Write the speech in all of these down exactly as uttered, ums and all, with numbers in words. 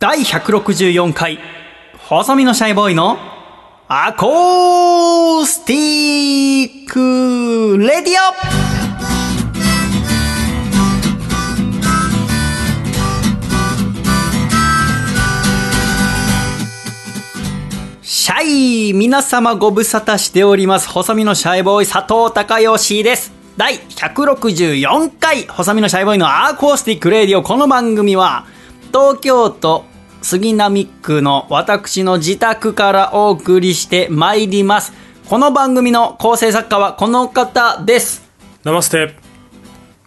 だいひゃくろくじゅうよんかい、細身のシャイボーイのアコースティックレディオ。シャイ、皆様ご無沙汰しております。細身のシャイボーイ佐藤孝義です。だいひゃくろくじゅうよんかい、細身のシャイボーイのアコースティックレディオ。この番組は東京都杉並区の私の自宅からお送りしてまいります。この番組の構成作家はこの方です。ナマステ。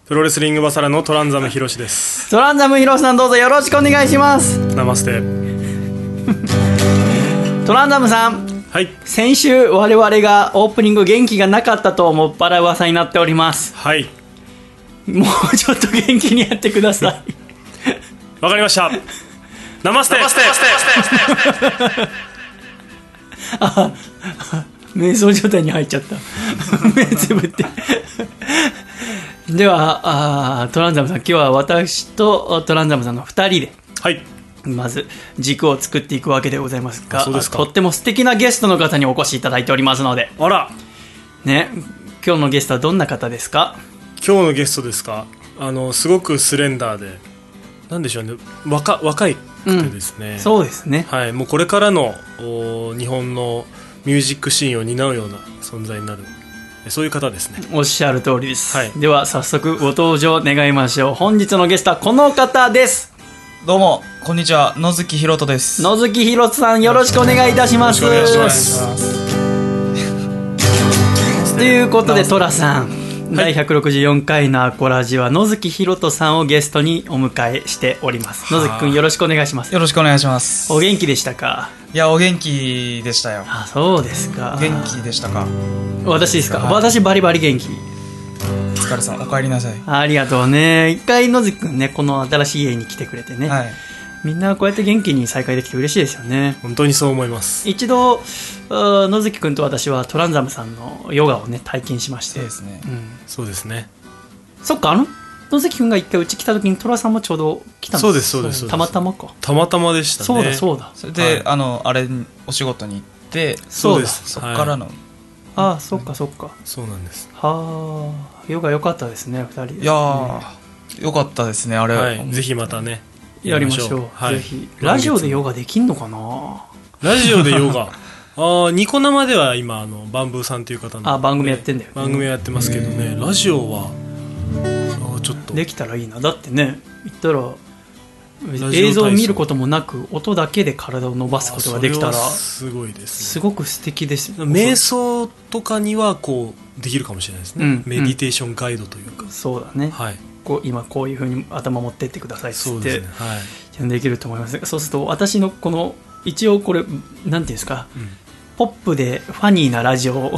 プロレスリングバサラのトランザムヒロシです。トランザムヒロシさん、どうぞよろしくお願いします。ナマステ。トランザムさん。はい、先週我々がオープニング元気がなかったともっぱら噂になっております。はい。もうちょっと元気にやってください。わかりました。ナマステ。ナマステ。あ、瞑想状態に入っちゃった。目つぶって。ではあ、トランザムさん、今日は私とトランザムさんのふたりで、はい、まず軸を作っていくわけでございますが、そうですか。とっても素敵なゲストの方にお越しいただいておりますので、あら、ね、今日のゲストはどんな方ですか？今日のゲストですか？あのすごくスレンダーで。なんでしょうね、若, 若いくてですね、うん、そうですね、はい、もうこれからの日本のミュージックシーンを担うような存在になる、そういう方ですね。おっしゃる通りです、はい、では早速ご登場願いましょう。本日のゲストはこの方です。どうもこんにちは、野月ひろとです。野月ひろとさん、よろしくお願いいたします。よろしくお願いしますということで、トラさん、はい、だいひゃくろくじゅうよんかいのアコラジは野月ひろとさんをゲストにお迎えしております。野月くん、よろしくお願いします。よろしくお願いします。お元気でしたか？いや、お元気でしたよ。あ、そうですか。元気でしたか？私ですか、はい、私バリバリ元気。お疲れさん、お帰りなさい。ありがとうね。一回野月くんね、この新しい家に来てくれてね、はい、みんなこうやって元気に再会できて嬉しいですよね。本当にそう思います。一度野月くんと私はトランザムさんのヨガをね、体験しました。そうですね、うん、そうですね。そっか、あの野月くんが一回うち来た時にトラさんもちょうど来たんです。そうですそうです。たまたまか。たまたまでしたね。そうだそうだ。それで、はい、あのあれお仕事に行って、そうです、そっからの、はい、ああ、そっかそっか、そうなんです。はあ、ヨガ良かったですね、ふたりで。いや、良、うん、かったですねあれ、はい、ぜひまたねやりましょう。はい、ぜひ。ラジオでヨガできんのかな？ラジオでヨガ。ああ、ニコ生では今あのバンブーさんという方の、ね、あ、番組やってんだよ、ね。番組やってますけどね、ラジオはあ、ちょっとできたらいいな。だってね、言ったら映像を見ることもなく音だけで体を伸ばすことができたらすごいです、ね。すごく素敵です。瞑想とかにはこうできるかもしれないですね。うん、メディテーションガイドというか。うん、そうだね。はい。こう今こういう風に頭持ってってくださいって言って で,、ね、はい、できると思います。そうすると私のこの一応これなんていうんですか、うん、ポップでファニーなラジオをお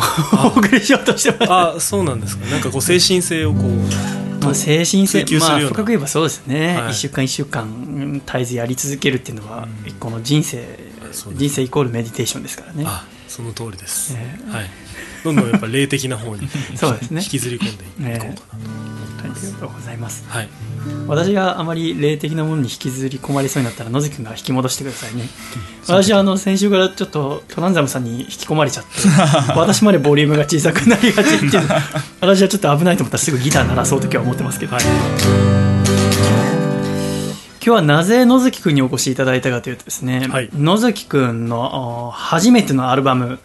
送りしようとしてます。ああ、そうなんですか。なんかこう精神性をこう、まあ、精神性、まあ、深く言えばそうですね、はい、いっしゅうかんいっしゅうかん絶えずやり続けるっていうのは一個の人生、うん、人生イコールメディテーションですからね。あ、その通りです、えー、はい、どんどんやっぱ霊的な方にそうです、ね、引きずり込んでいこうかなと、えーありがとうございます、はい、私があまり霊的なものに引きずり込まれそうになったら野月くんが引き戻してくださいね、うん、私はあの先週からちょっとトランザムさんに引き込まれちゃって私までボリュームが小さくなりがちっていう私はちょっと危ないと思ったらすぐギター鳴らそうと今日は思ってますけど、はい、今日はなぜ野月くんにお越しいただいたかというとですね、はい、野月くんの初めてのアルバム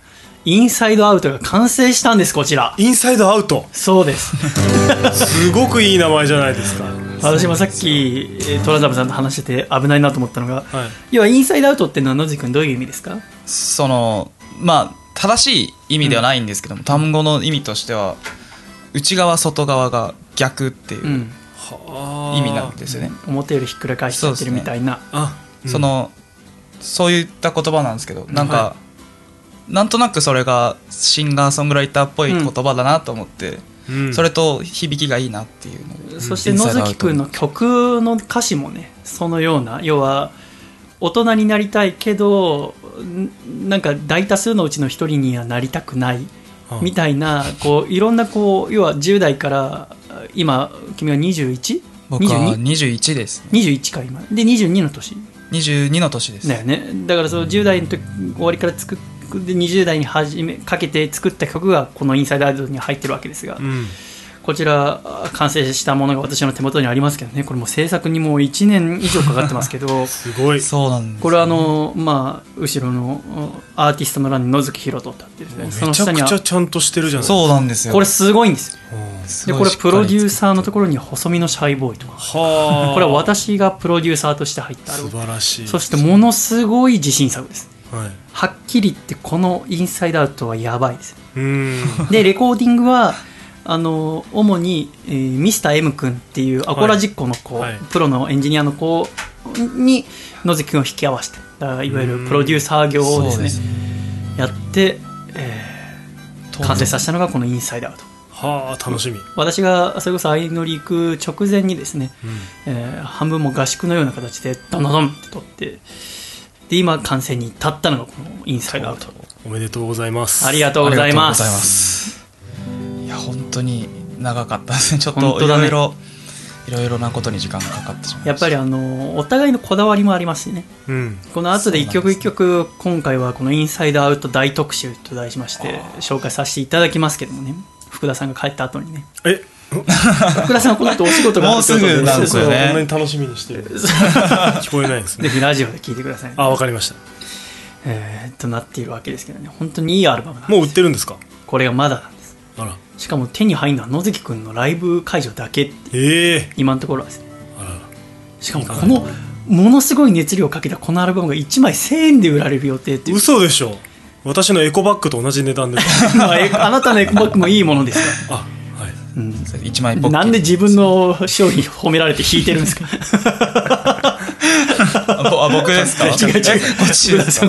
インサイドアウトが完成したんです。こちらインサイドアウト、そうですすごくいい名前じゃないですか。私もさっきトラザムさんと話してて危ないなと思ったのが、はい、要はインサイドアウトっていうのは野月君どういう意味ですか？そのまあ正しい意味ではないんですけども、うん、単語の意味としては内側外側が逆っていう意味なんですよね、うん、表よりひっくり返しちゃってるみたいな、 そうですね、あ、うん、そのそういった言葉なんですけど、なんか、はい、なんとなくそれがシンガーソングライターっぽい言葉だなと思って、うん、それと響きがいいなっていうので、うん、そして野月くんの曲の歌詞もね、そのような、要は大人になりたいけどなんか大多数のうちの一人にはなりたくないみたいな、うん、こういろんなこう要はじゅう代から今君は にじゅういち？ 僕はにじゅういちです、ね、にじゅういちか今でにじゅうにの年にじゅうにの年ですだよね。だからそのじゅう代の時終わりから作ってにじゅう代に始めかけて作った曲がこのインサイドアイドルに入ってるわけですが、うん、こちら完成したものが私の手元にありますけどね、これもう制作にもういちねん以上かかってますけどすごいそうなんです、ね、これはあの、まあ、後ろのアーティストの欄に野月博人ってあってですね、その下にめちゃくちゃちゃんとしてるじゃないですか。そうなんですよ、これすごいんですよ。でこれプロデューサーのところに細身のシャイボーイとか、はこれは私がプロデューサーとして入った素晴らしい。そしてものすごい自信作です。はい、はっきり言ってこのインサイドアウトはやばいです。うーんでレコーディングはあの主に、えー、ミスター M 君っていうアコラ実行の子、はいはい、プロのエンジニアの子に野月君を引き合わせて、だからいわゆるプロデューサー業をですね、ですねやって、えー、完成させたのがこのインサイドアウト。はあ楽しみ。私がそれこそ相乗り行く直前にですね、うんえー、半分も合宿のような形でドンドンって撮って。で今完成に至ったのがこのインサイドアウト。おめでとうございます。ありがとうございます。いや本当に長かったですね。ちょっといろいろいろいろなことに時間がかかってしまいました。やっぱりあのお互いのこだわりもありますしね、うん、この後で一曲一曲、ね、今回はこのインサイドアウト大特集と題しまして紹介させていただきますけどもね、福田さんが帰った後にねえ福田さんはこの後お仕事があるということで、もうすぐなんですよね。こんなに楽しみにしてる聞こえないですね。ぜひラジオで聞いてください、ね、あ分かりました、えー、となっているわけですけどね、本当にいいアルバムなんです。もう売ってるんですか。これがまだなんです。あらしかも手に入るのは野月くんのライブ会場だけって、えー、今のところはですね。あららしかもこのものすごい熱量をかけたこのアルバムがいちまいせんえんで売られる予定っていう。嘘でしょ。私のエコバッグと同じ値段ですあなたのエコバッグもいいものですか。あうん、いちまいポッケなんで自分の商品褒められて引いてるんですかあ僕ですか。違う違う私の直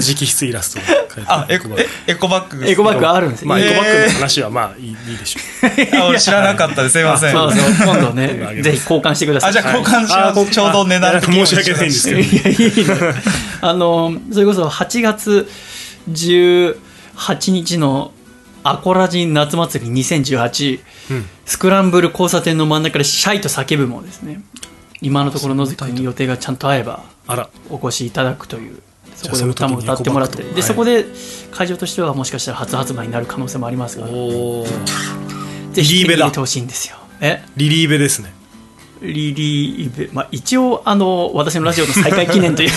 筆イラストあエコバッグエコバッグエコバッグあるんです、まあえー、エコバッグの話はまあいいでしょうあ俺知らなかったです。すいません。そうそう今度ねぜひ交換してください。あじゃあ交換します、はい、ちょうど値段申し訳ないんですけどいやいい、ね、あのそれこそはちがつじゅうはちにちのアコラジン夏祭りにせんじゅうはち、うん、スクランブル交差点の真ん中でシャイと叫ぶもですね、今のところ野月君に予定がちゃんと合えばお越しいただくという、そこで歌も歌ってもらって、でそこで会場としてはもしかしたら初発売になる可能性もありますが、おぜひ手に入れてほしいんですよ。えリリーベですね。リリーベ、まあ、一応あの私のラジオの再開記念という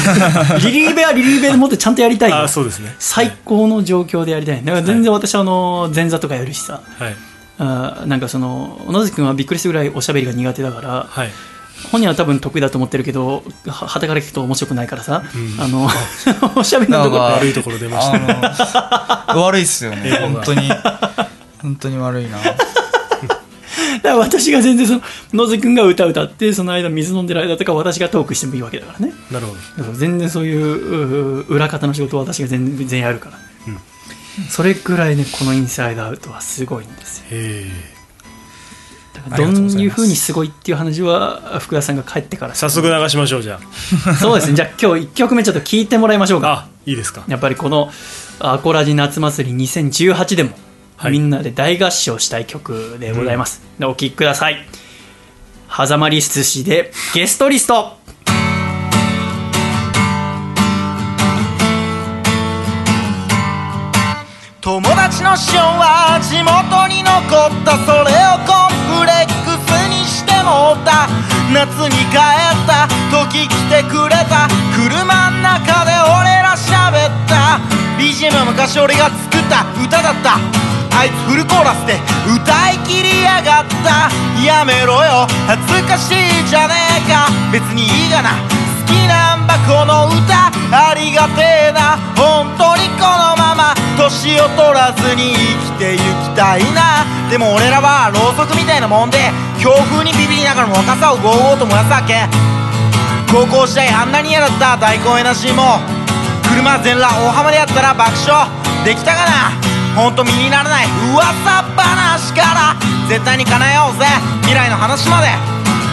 リリーベはリリーベでもってちゃんとやりたい。あそうですね、最高の状況でやりたい。だから全然私はあの前座とかやるしさ、はい、あなんかその野月君はびっくりするぐらいおしゃべりが苦手だから、はい、本人は多分得意だと思ってるけどはたから聞くと面白くないからさ、うん、あのおしゃべりのところ悪いところ出ました悪いっすよね本当に本当に悪いなだから私が全然その野月くんが歌歌ってその間水飲んでる間とか私がトークしてもいいわけだからね。なるほど。だから全然そういう裏方の仕事を私が全然やるから、うん、それくらいねこのインサイドアウトはすごいんですよ。へえ。だからどういう風にすごいっていう話は福田さんが帰ってから早速流しましょう。じゃあそうですね、じゃあ今日いっきょくめちょっと聴いてもらいましょうか。あいいですか。やっぱりこのアコラジ夏祭りにせんじゅうはちでもはい、みんなで大合唱したい曲でございます、うん、お聴きください。はざまりすしでゲストリスト。友達の塩は地元に残った、それをコンプレックスにしてもった夏に帰った時来てくれた車ん中で俺ら喋った ビージーエム は昔俺が作った歌だった、あいつフルコーラスで歌い切りやがった。やめろよ恥ずかしいじゃねえか、別にいいがな好きなんだこの歌、ありがてえな本当にこのまま年を取らずに生きてゆきたいな。でも俺らはろうそくみたいなもんで強風にビビりながらも若さをゴーゴーと燃やすわけ。高校時代あんなに嫌だった大根エナジーも車全裸大浜でやったら爆笑できたかな。ほんと身にならない噂話から絶対に叶えようぜ未来の話まで。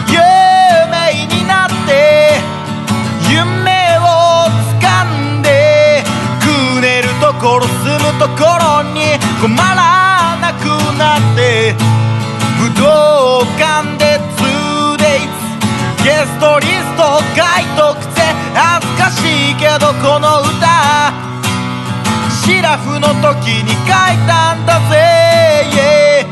夢になって夢を掴んでくねるところ住むところに困らなくなって武道館で ツーデイズ ゲストリストを書いとくぜ。に書いたんだぜ、yeah、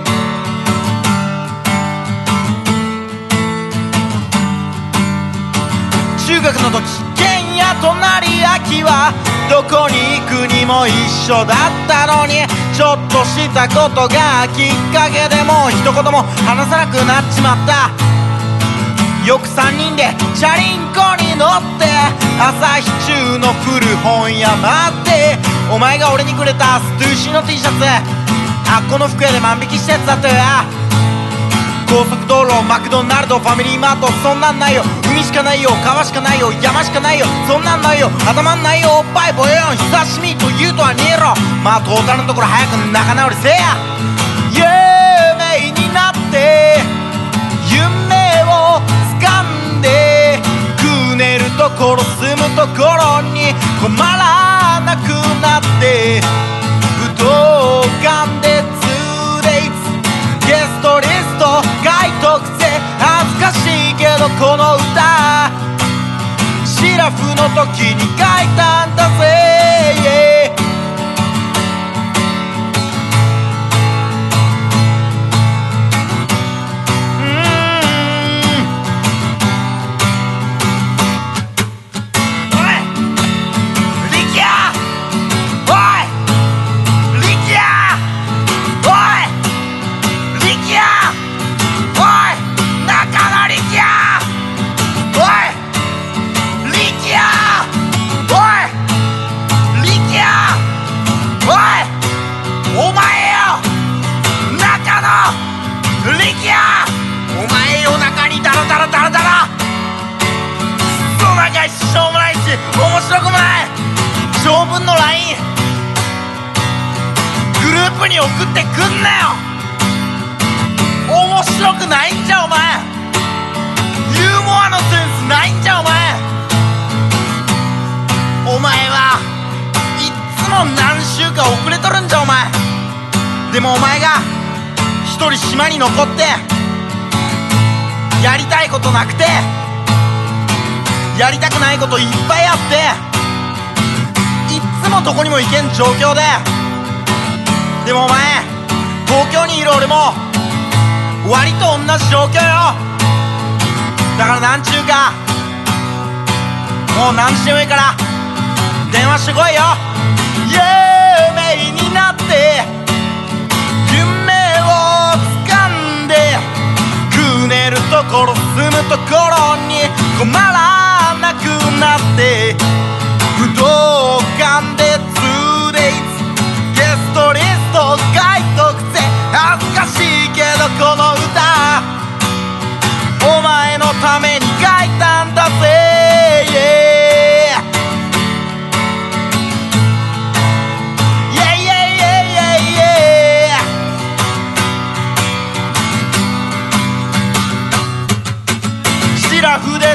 中学の時、県や隣秋はどこに行くにも一緒だったのに、ちょっとしたことがきっかけでもう一言も話さなくなっちまった。よくさんにんでチャリンコに乗って朝日中の古本屋待って、お前が俺にくれたストゥーシーの T シャツ、あっこの服屋で万引きしたやつだったよ。高速道路、マクドナルド、ファミリーマート、そんなんないよ。海しかないよ、川しかないよ、山しかないよ、そんなんないよ。頭んないよ、おっぱいぼよよん、久しみと言うとはねえろ。まあトータルのところ早く仲直りせえや。有名になって夢を掴んで、くねるところ住むところに困らなくなって、武道館で ツーデイズ ゲストリスト外特製、恥ずかしいけどこの歌シラフの時に書いたんだぜ、yeah、でもお前が一人島に残ってやりたいことなくてやりたくないこといっぱいあっていっつもどこにも行けん状況で、でもお前東京にいる俺も割と同じ状況よ。だからなんちゅうかもう何時でもいいから電話してこいよ。有名になって寝るところ住むところに困らなくなって、武道館で ツーデイズ ゲストリスト外特製、恥ずかしいけどこの歌お前のために書いたんだぜ、yeah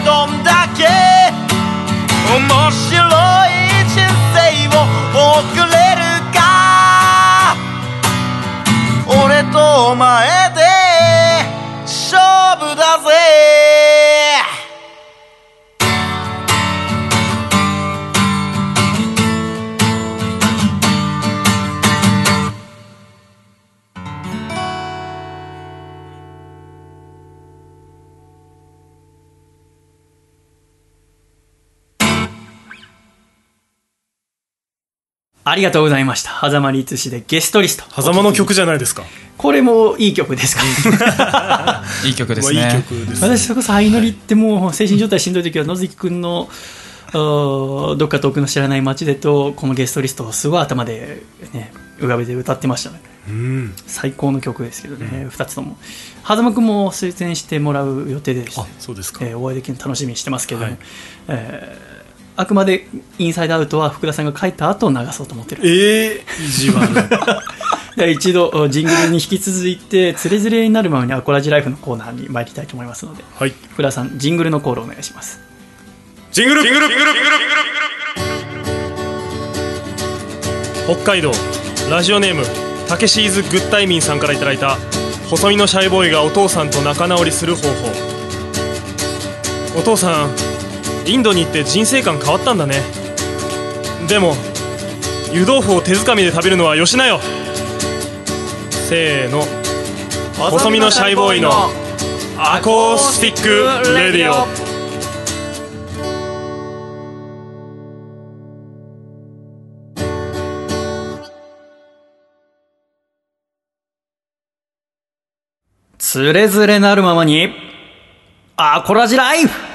どんだけ面白い人生を送れるか、俺とお前で勝負だぜ。ありがとうございました。狭間律師でゲストリスト。狭間の曲じゃないですか。これもいい曲ですか。いい曲ですね。まあ、いい曲ですね。私それこそ相乗りってもう精神状態しんどい時は野月くんのどっか遠くの知らない街でとこのゲストリストをすごい頭で、ね、浮かべて歌ってましたね。うん、最高の曲ですけどね、うん、ふたつとも狭間くんも出演してもらう予定でして、あ、そうですか、えー、お会いできるの楽しみにしてますけども、はい、えーあくまでインサイドアウトは福田さんが書いた後を流そうと思ってる。えー、意地悪一度ジングルに引き続いてつれづれになる前にアコラジライフのコーナーに参りたいと思いますので、はい、福田さんジングルのコールをお願いします。ジングルジングルジングルジングルジングル。北海道ラジオネームたけしーずグッタイミンさんからいただいた細身のシャイボーイがお父さんと仲直りする方法。お父さんインドに行って人生観変わったんだね。でも湯豆腐を手づかみで食べるのはよしなよ。せーの、細身のシャイボーイのアコースティックレディオ。つれづれなるままにアコラジライフ。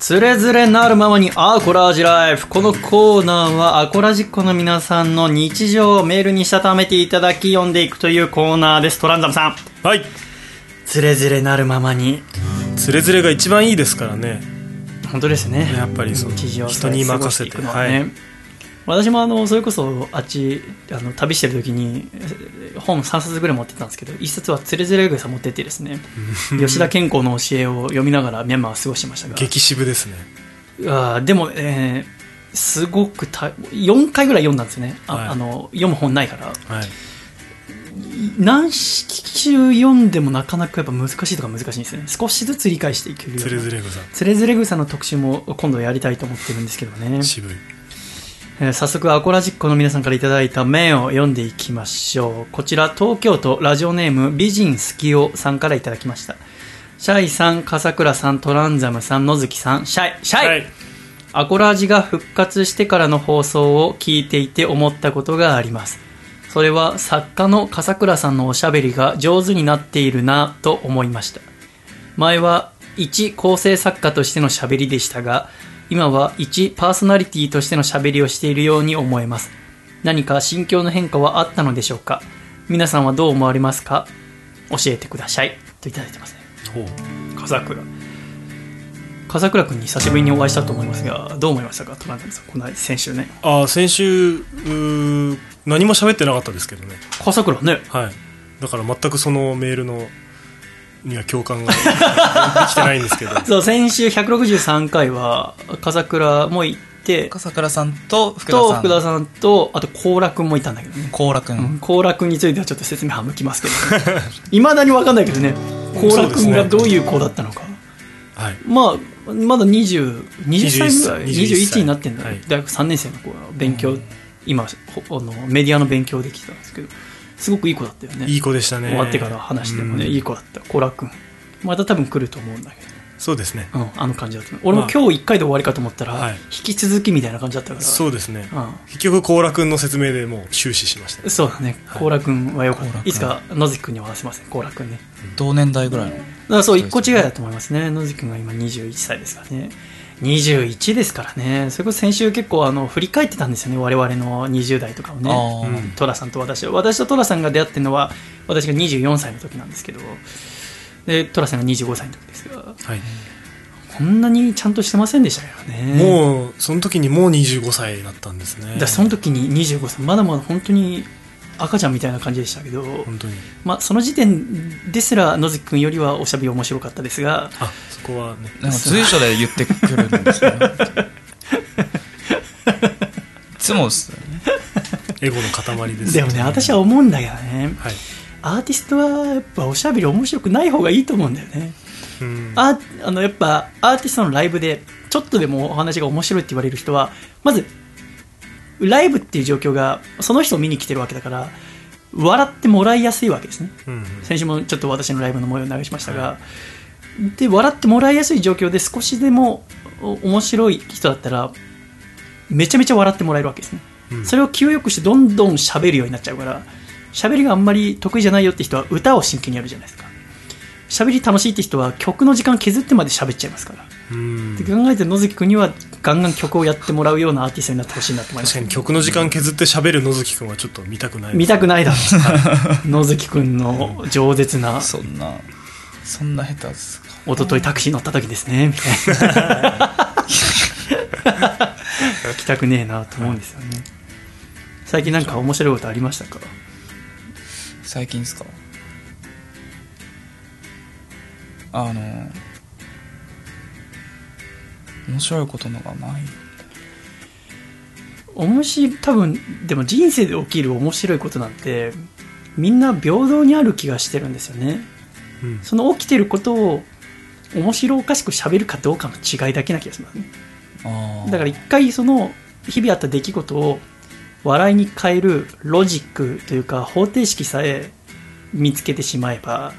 つれづれなるままにアコラジライフ。このコーナーはアコラジっ子の皆さんの日常をメールにしたためていただき読んでいくというコーナーです。トランザムさん、はい。つれづれなるままに、つれづれが一番いいですからね。本当ですね。やっぱりその人に任せて、ね、はい。私もあのそれこそあっちあの旅してる時に本さんさつぐらい持ってたんですけど、いっさつはつれづれ草持ってってですね吉田健康の教えを読みながらミャンマーを過ごしてましたが、激渋ですね。あでも、えー、すごくたよんかいぐらい読んだんですよね、あ、はい、あの読む本ないから、はい、何週読んでもなかなかやっぱ難しいとか難しいんですね。少しずつ理解していけるようなつれづれ草、つれづれ草の特集も今度やりたいと思ってるんですけどね。渋い。早速アコラジックの皆さんからいただいた面を読んでいきましょう。こちら東京都ラジオネーム美人好きおさんからいただきました。シャイさん、笠倉さん、トランザムさん、野月さん、シャイシャイ、はい、アコラジが復活してからの放送を聞いていて思ったことがあります。それは作家の笠倉さんのおしゃべりが上手になっているなと思いました。前は一構成作家としてのしゃべりでしたが、今は一パーソナリティとしての喋りをしているように思えます。何か心境の変化はあったのでしょうか。皆さんはどう思われますか。教えてください。といただいてますね。ほう。笠倉。笠倉君に久しぶりにお会いしたと思いますが、どう思いましたか、トランザムさん。この先週ね。ああ、先週うー何も喋ってなかったですけどね。笠倉ね。はい。だから全くそのメールの。には共感ができてないんですけどそう先週ひゃくろくじゅうさんかいは笠倉も行って、笠倉さんと福田さんと福田さんとあと幸楽もいたんだけどね。幸楽、うん、幸楽についてはちょっと説明はむきますけど、ね、未だに分かんないけどね、幸楽がどういう子だったのか、ね、はい、まあまだ20、はたちぐらいにじゅういちになってんだ、はい、大学さんねん生の子が勉強、うん、今あのメディアの勉強できてたんですけど、すごくいい子だったよね。いい子でしたね。終わってから話してもね、うん、いい子だった。コラ君また多分来ると思うんだけど、ね、そうですね、うん、あの感じだった。俺も今日いっかいで終わりかと思ったら、まあ、引き続きみたいな感じだったから、はい、そうですね、うん、結局コラ君の説明でもう終始しました、ね、そうだね、コラ君はよかった、はい、いつか野月君にお話しますね。コラ君ね、同年代ぐらいの、だからそういっこ違いだと思いますね。野月君が今にじゅういっさいですからね。にじゅういちですからね。それこそ先週結構あの振り返ってたんですよね、我々のにじゅう代とかをね、うん、トラさんと私私とトラさんが出会ってるのは私がにじゅうよんさいの時なんですけど、でトラさんがにじゅうごさいの時ですが、はい、こんなにちゃんとしてませんでしたよね。もうその時にもうにじゅうごさいだったんですね。だその時ににじゅうごさい、まだまだ本当に赤ちゃんみたいな感じでしたけど、本当に、まあ、その時点ですら野月くんよりはおしゃべり面白かったですが、あそこは、ね、なんか随所で言ってくるんですよねいつもですよねエゴの塊です、ね、でもね、私は思うんだけどね、はい、アーティストはやっぱおしゃべり面白くない方がいいと思うんだよね。うん、ああのやっぱアーティストのライブでちょっとでもお話が面白いって言われる人は、まずライブっていう状況がその人を見に来てるわけだから笑ってもらいやすいわけですね、うんうん、先週もちょっと私のライブの模様を流しましたが、はい、で笑ってもらいやすい状況で少しでも面白い人だったらめちゃめちゃ笑ってもらえるわけですね、うん、それを気をよくしてどんどん喋るようになっちゃうから、喋りがあんまり得意じゃないよって人は歌を真剣にやるじゃないですか。喋り楽しいって人は曲の時間削ってまで喋っちゃいますから、うん、って考えて野月くんにはガンガン曲をやってもらうようなアーティストになってほしいなと思います。確かに曲の時間削って喋る野月くんはちょっと見たくない、ね、見たくないだろう、はい、野月くんの饒舌な、うん、そんなそんな下手ですか。一昨日タクシー乗った時ですねみたいな聞きたくねえなと思うんですよね、はい、最近なんか面白いことありましたか。最近ですか、あの面白いことのがない。面白い、多分でも人生で起きる面白いことなんてみんな平等にある気がしてるんですよね、うん、その起きてることを面白おかしく喋るかどうかの違いだけな気がしますね。あだから一回その日々あった出来事を笑いに変えるロジックというか方程式さえ見つけてしまえば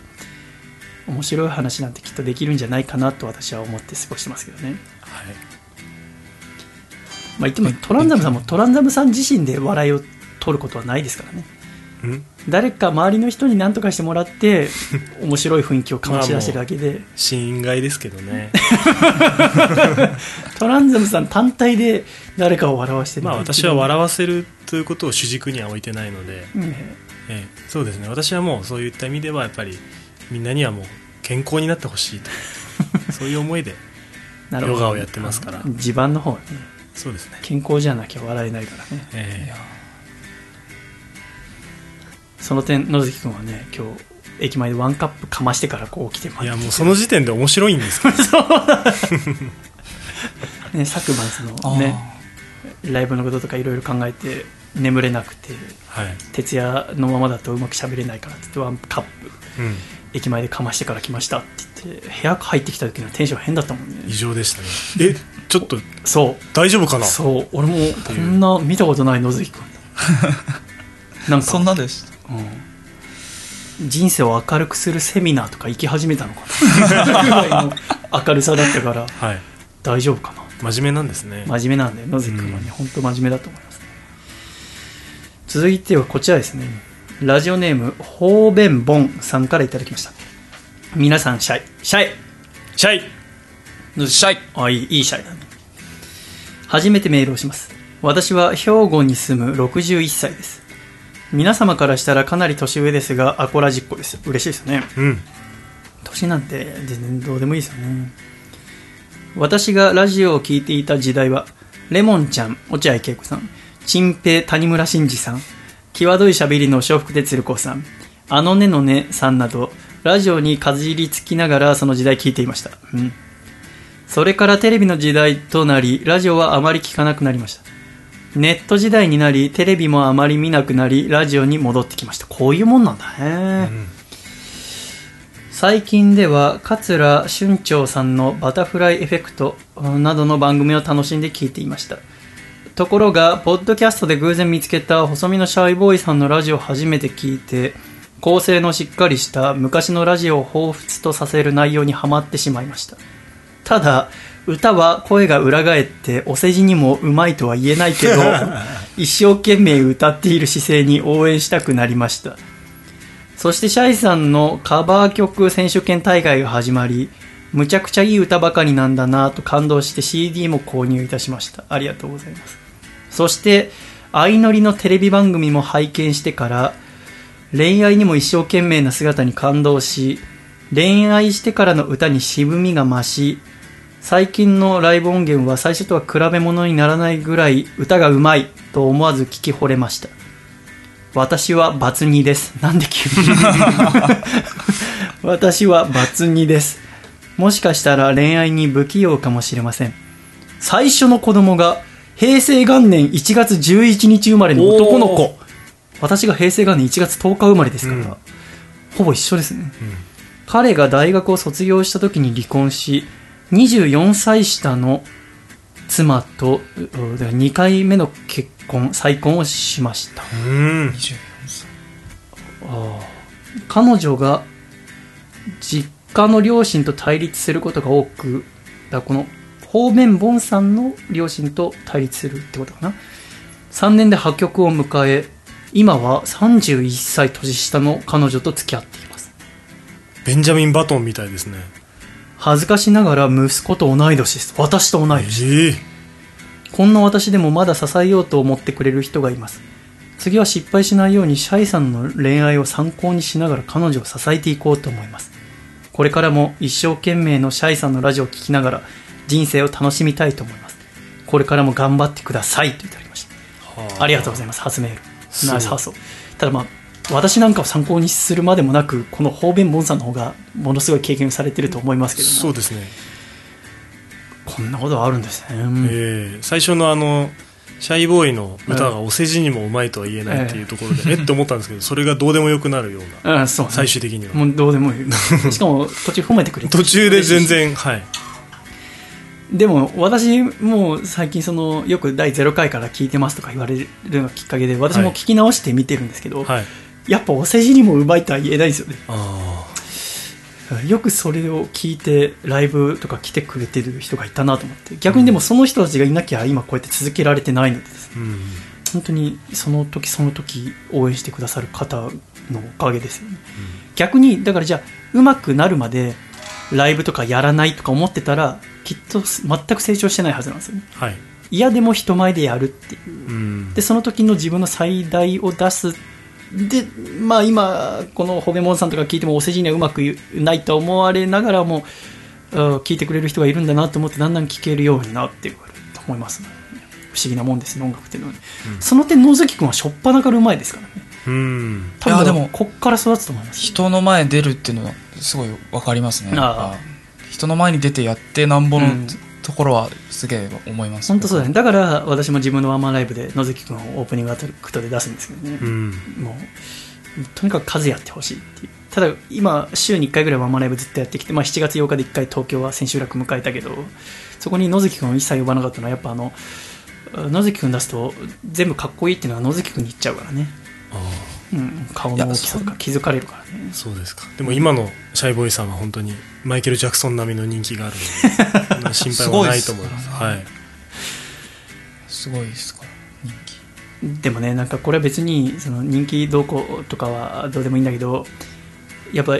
面白い話なんてきっとできるんじゃないかなと私は思って過ごしてますけどね。はい。まあ言ってもトランザムさんもトランザムさん自身で笑いを取ることはないですからね。ん誰か周りの人に何とかしてもらって面白い雰囲気を醸し出してるだけで心外ですけどねトランザムさん単体で誰かを笑わせてる、まあ、私は笑わせるということを主軸には置いてないので、うんええ、そうですね。私はもうそういった意味ではやっぱりみんなにはもう健康になってほしいとそういう思いでヨガをやってますから。地盤の方はね、そうですね、健康じゃなきゃ笑えないからね、ええ。その点野月くんはね今日駅前でワンカップかましてからこう来てます。いやもうその時点で面白いんですけどそう、ね、昨晩のねライブのこととかいろいろ考えて眠れなくて、はい、徹夜のままだとうまく喋れないからって言ってワンカップ、うん、駅前でかましてから来ましたって言って部屋入ってきた時のテンション変だったもんね。異常でしたねえちょっとそう大丈夫かな。そう俺もこんな見たことない野月くんなんかそんなでした。うん、人生を明るくするセミナーとか行き始めたのかな明るさだったから、はい、大丈夫かな。真面目なんですね。真面目なんで野月君はね、うん、本当真面目だと思います、ね。続いてはこちらですね。ラジオネームホーベンボンさんからいただきました。皆さんシャイシャイシャイシャイあいいいいシャイだね。初めてメールをします。私は兵庫に住むろくじゅういっさいです。皆様からしたらかなり年上ですがアコラジッコです。嬉しいですね、うん、年なんて全然どうでもいいですよね。私がラジオを聞いていた時代はレモンちゃん落合恵子さん、チンペイ谷村新司さん、際どいしゃべりの笑福亭鶴子さん、あのねのねさんなどラジオにかじりつきながらその時代聞いていました、うん、それからテレビの時代となりラジオはあまり聞かなくなりました。ネット時代になりテレビもあまり見なくなりラジオに戻ってきました。こういうもんなんだね、うん、最近では桂春蝶さんのバタフライエフェクトなどの番組を楽しんで聞いていました。ところがポッドキャストで偶然見つけた細身のシャイボーイさんのラジオを初めて聞いて構成のしっかりした昔のラジオを彷彿とさせる内容にハマってしまいました。ただ歌は声が裏返ってお世辞にもうまいとは言えないけど一生懸命歌っている姿勢に応援したくなりました。そしてシャイさんのカバー曲選手権大会が始まりむちゃくちゃいい歌ばかりなんだなと感動して シーディー も購入いたしました。ありがとうございます。そして相乗りのテレビ番組も拝見してから恋愛にも一生懸命な姿に感動し恋愛してからの歌に渋みが増し最近のライブ音源は最初とは比べ物にならないぐらい歌がうまいと思わず聞き惚れました。私はバツにです。なんで急に私はバツにです。もしかしたら恋愛に不器用かもしれません。最初の子供が平成元年いちがつじゅういちにち生まれの男の子。私が平成元年いちがつとおか生まれですから、うん、ほぼ一緒ですね、うん、彼が大学を卒業した時に離婚しにじゅうよんさいしたの妻とにかいめの結婚再婚をしました。うんにじゅうよんさいあ彼女が実家の両親と対立することが多くだこの方面ボンさんの両親と対立するってことかな。さんねんで破局を迎え今はさんじゅういっさい年下の彼女と付き合っています。ベンジャミン・バトンみたいですね。恥ずかしながら息子と同い年です。私と同い年、えー、こんな私でもまだ支えようと思ってくれる人がいます。次は失敗しないようにシャイさんの恋愛を参考にしながら彼女を支えていこうと思います。これからも一生懸命のシャイさんのラジオを聞きながら人生を楽しみたいと思います。これからも頑張ってくださいといただきました。ありがとうございます。初メールナイスハーソー。ただまあ私なんかを参考にするまでもなくこの方便門さんの方がものすごい経験されてると思いますけども。そうですねこんなことあるんですね、えー、最初のあのシャイボーイの歌がお世辞にもうまいとは言えないっていうところで、えっと思ったんですけど、それがどうでもよくなるような、最終的にはもうどうでもいい。しかも途中褒めてくれて途中で全然、はい。でも私もう最近そのよくだいゼロかいから聞いてますとか言われるのがきっかけで、私も聞き直して見てるんですけど、はい、やっぱお世辞にもうまいとは言えないですよね。あ、よくそれを聞いてライブとか来てくれてる人がいたなと思って、逆にでもその人たちがいなきゃ今こうやって続けられてないの で, です、ね、うん、本当にその時その時応援してくださる方のおかげですよね、うん、逆にだからじゃあ上手くなるまでライブとかやらないとか思ってたらきっと全く成長してないはずなんですよね、はい。いやでも人前でやるっていう、うん、でその時の自分の最大を出すで、まあ、今このホベモンさんとか聞いてもお世辞にはうまくないと思われながらも聞いてくれる人がいるんだなと思って、だんだん聞けるようになって思います、ね、不思議なもんですね音楽っていうのは、ね、うん、その点野崎君はしょっぱなからうまいですからね、うん、多分でもこっから育つと思います、ね、人の前に出るっていうのはすごい分かりますね。あ、人の前に出てやってなんぼの、うん、ところはすげえ思います。本当そうだね。だから私も自分のワンマンライブで野月くんをオープニングアクトで出すんですけどね、うん、もうとにかく数やってほしいっていう。ただ今週にいっかいぐらいワンマンライブずっとやってきて、まあ、しちがつようかでいっかい東京は千秋楽迎えたけど、そこに野月くんを一切呼ばなかったのはやっぱあの野月くん出すと全部かっこいいっていうのは野月くんに言っちゃうからね。あ、うん、顔の大きさとか気づかれるからね。そうですか。でも今のシャイボーイさんは本当にマイケル・ジャクソン並みの人気があるので心配はないと思います。すごいですか、人気。でもね、なんかこれは別にその人気どうこうとかはどうでもいいんだけど、やっぱ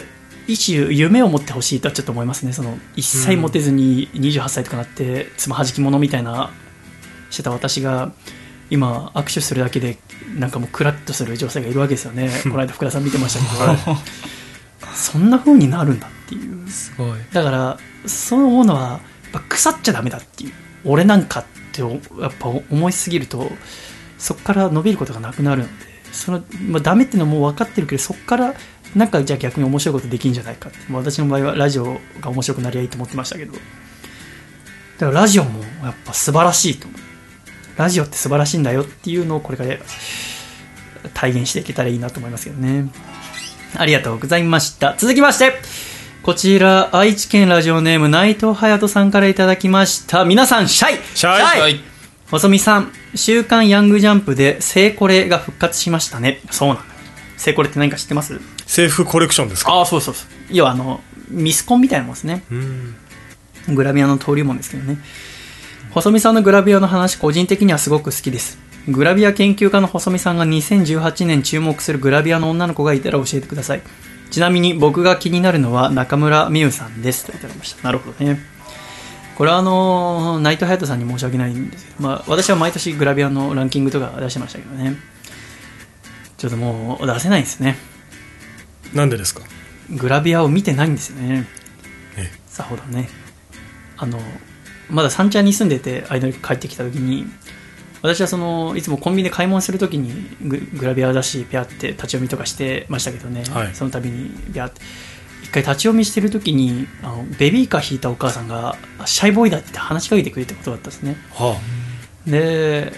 一種夢を持ってほしいとはちょっと思いますね。その一切持てずににじゅうはっさいとかなってつまはじき者みたいなしてた私が、今握手するだけでなんかもうクラッとする女性がいるわけですよね。この間福田さん見てましたけどそんな風になるんだっていう。すごい。だからそう思うのはやっぱ腐っちゃダメだっていう、俺なんかってやっぱ思いすぎるとそこから伸びることがなくなるので、その、まあ、ダメっていうのはもう分かってるけど、そこからなんかじゃあ逆に面白いことできるんじゃないかって。私の場合はラジオが面白くなりゃいいと思ってましたけど、だからラジオもやっぱ素晴らしいと思う。ラジオって素晴らしいんだよっていうのをこれから体現していけたらいいなと思いますけどね。ありがとうございました。続きましてこちら愛知県ラジオネーム内藤隼人さんからいただきました。皆さんシャイシャイ、シャイ。細見さん、週刊ヤングジャンプで聖コレが復活しましたね。そうなんだ。聖コレって何か知ってます？制服コレクションですか？ああ、そうそうそう。要はあのミスコンみたいなもんですね。うん、グラビアの登竜門ですけどね。細見さんのグラビアの話、個人的にはすごく好きです。グラビア研究家の細見さんがにせんじゅうはちねん注目するグラビアの女の子がいたら教えてください。ちなみに僕が気になるのは中村美優さんですといただきました。なるほどね。これはあの内藤隼人さんに申し訳ないんですけど、まあ、私は毎年グラビアのランキングとか出してましたけどね、ちょっともう出せないんですね。なんでですか？グラビアを見てないんですよね。ええ、さほどね。あのまだ三茶に住んでてアイドル帰ってきた時に、私はそのいつもコンビニで買い物する時に グ, グラビアだしピャって立ち読みとかしてましたけどね、はい、その度にピャって一回立ち読みしてる時にあのベビーカー引いたお母さんがシャイボーイだって話しかけてくれたことだったんですね、はあ、で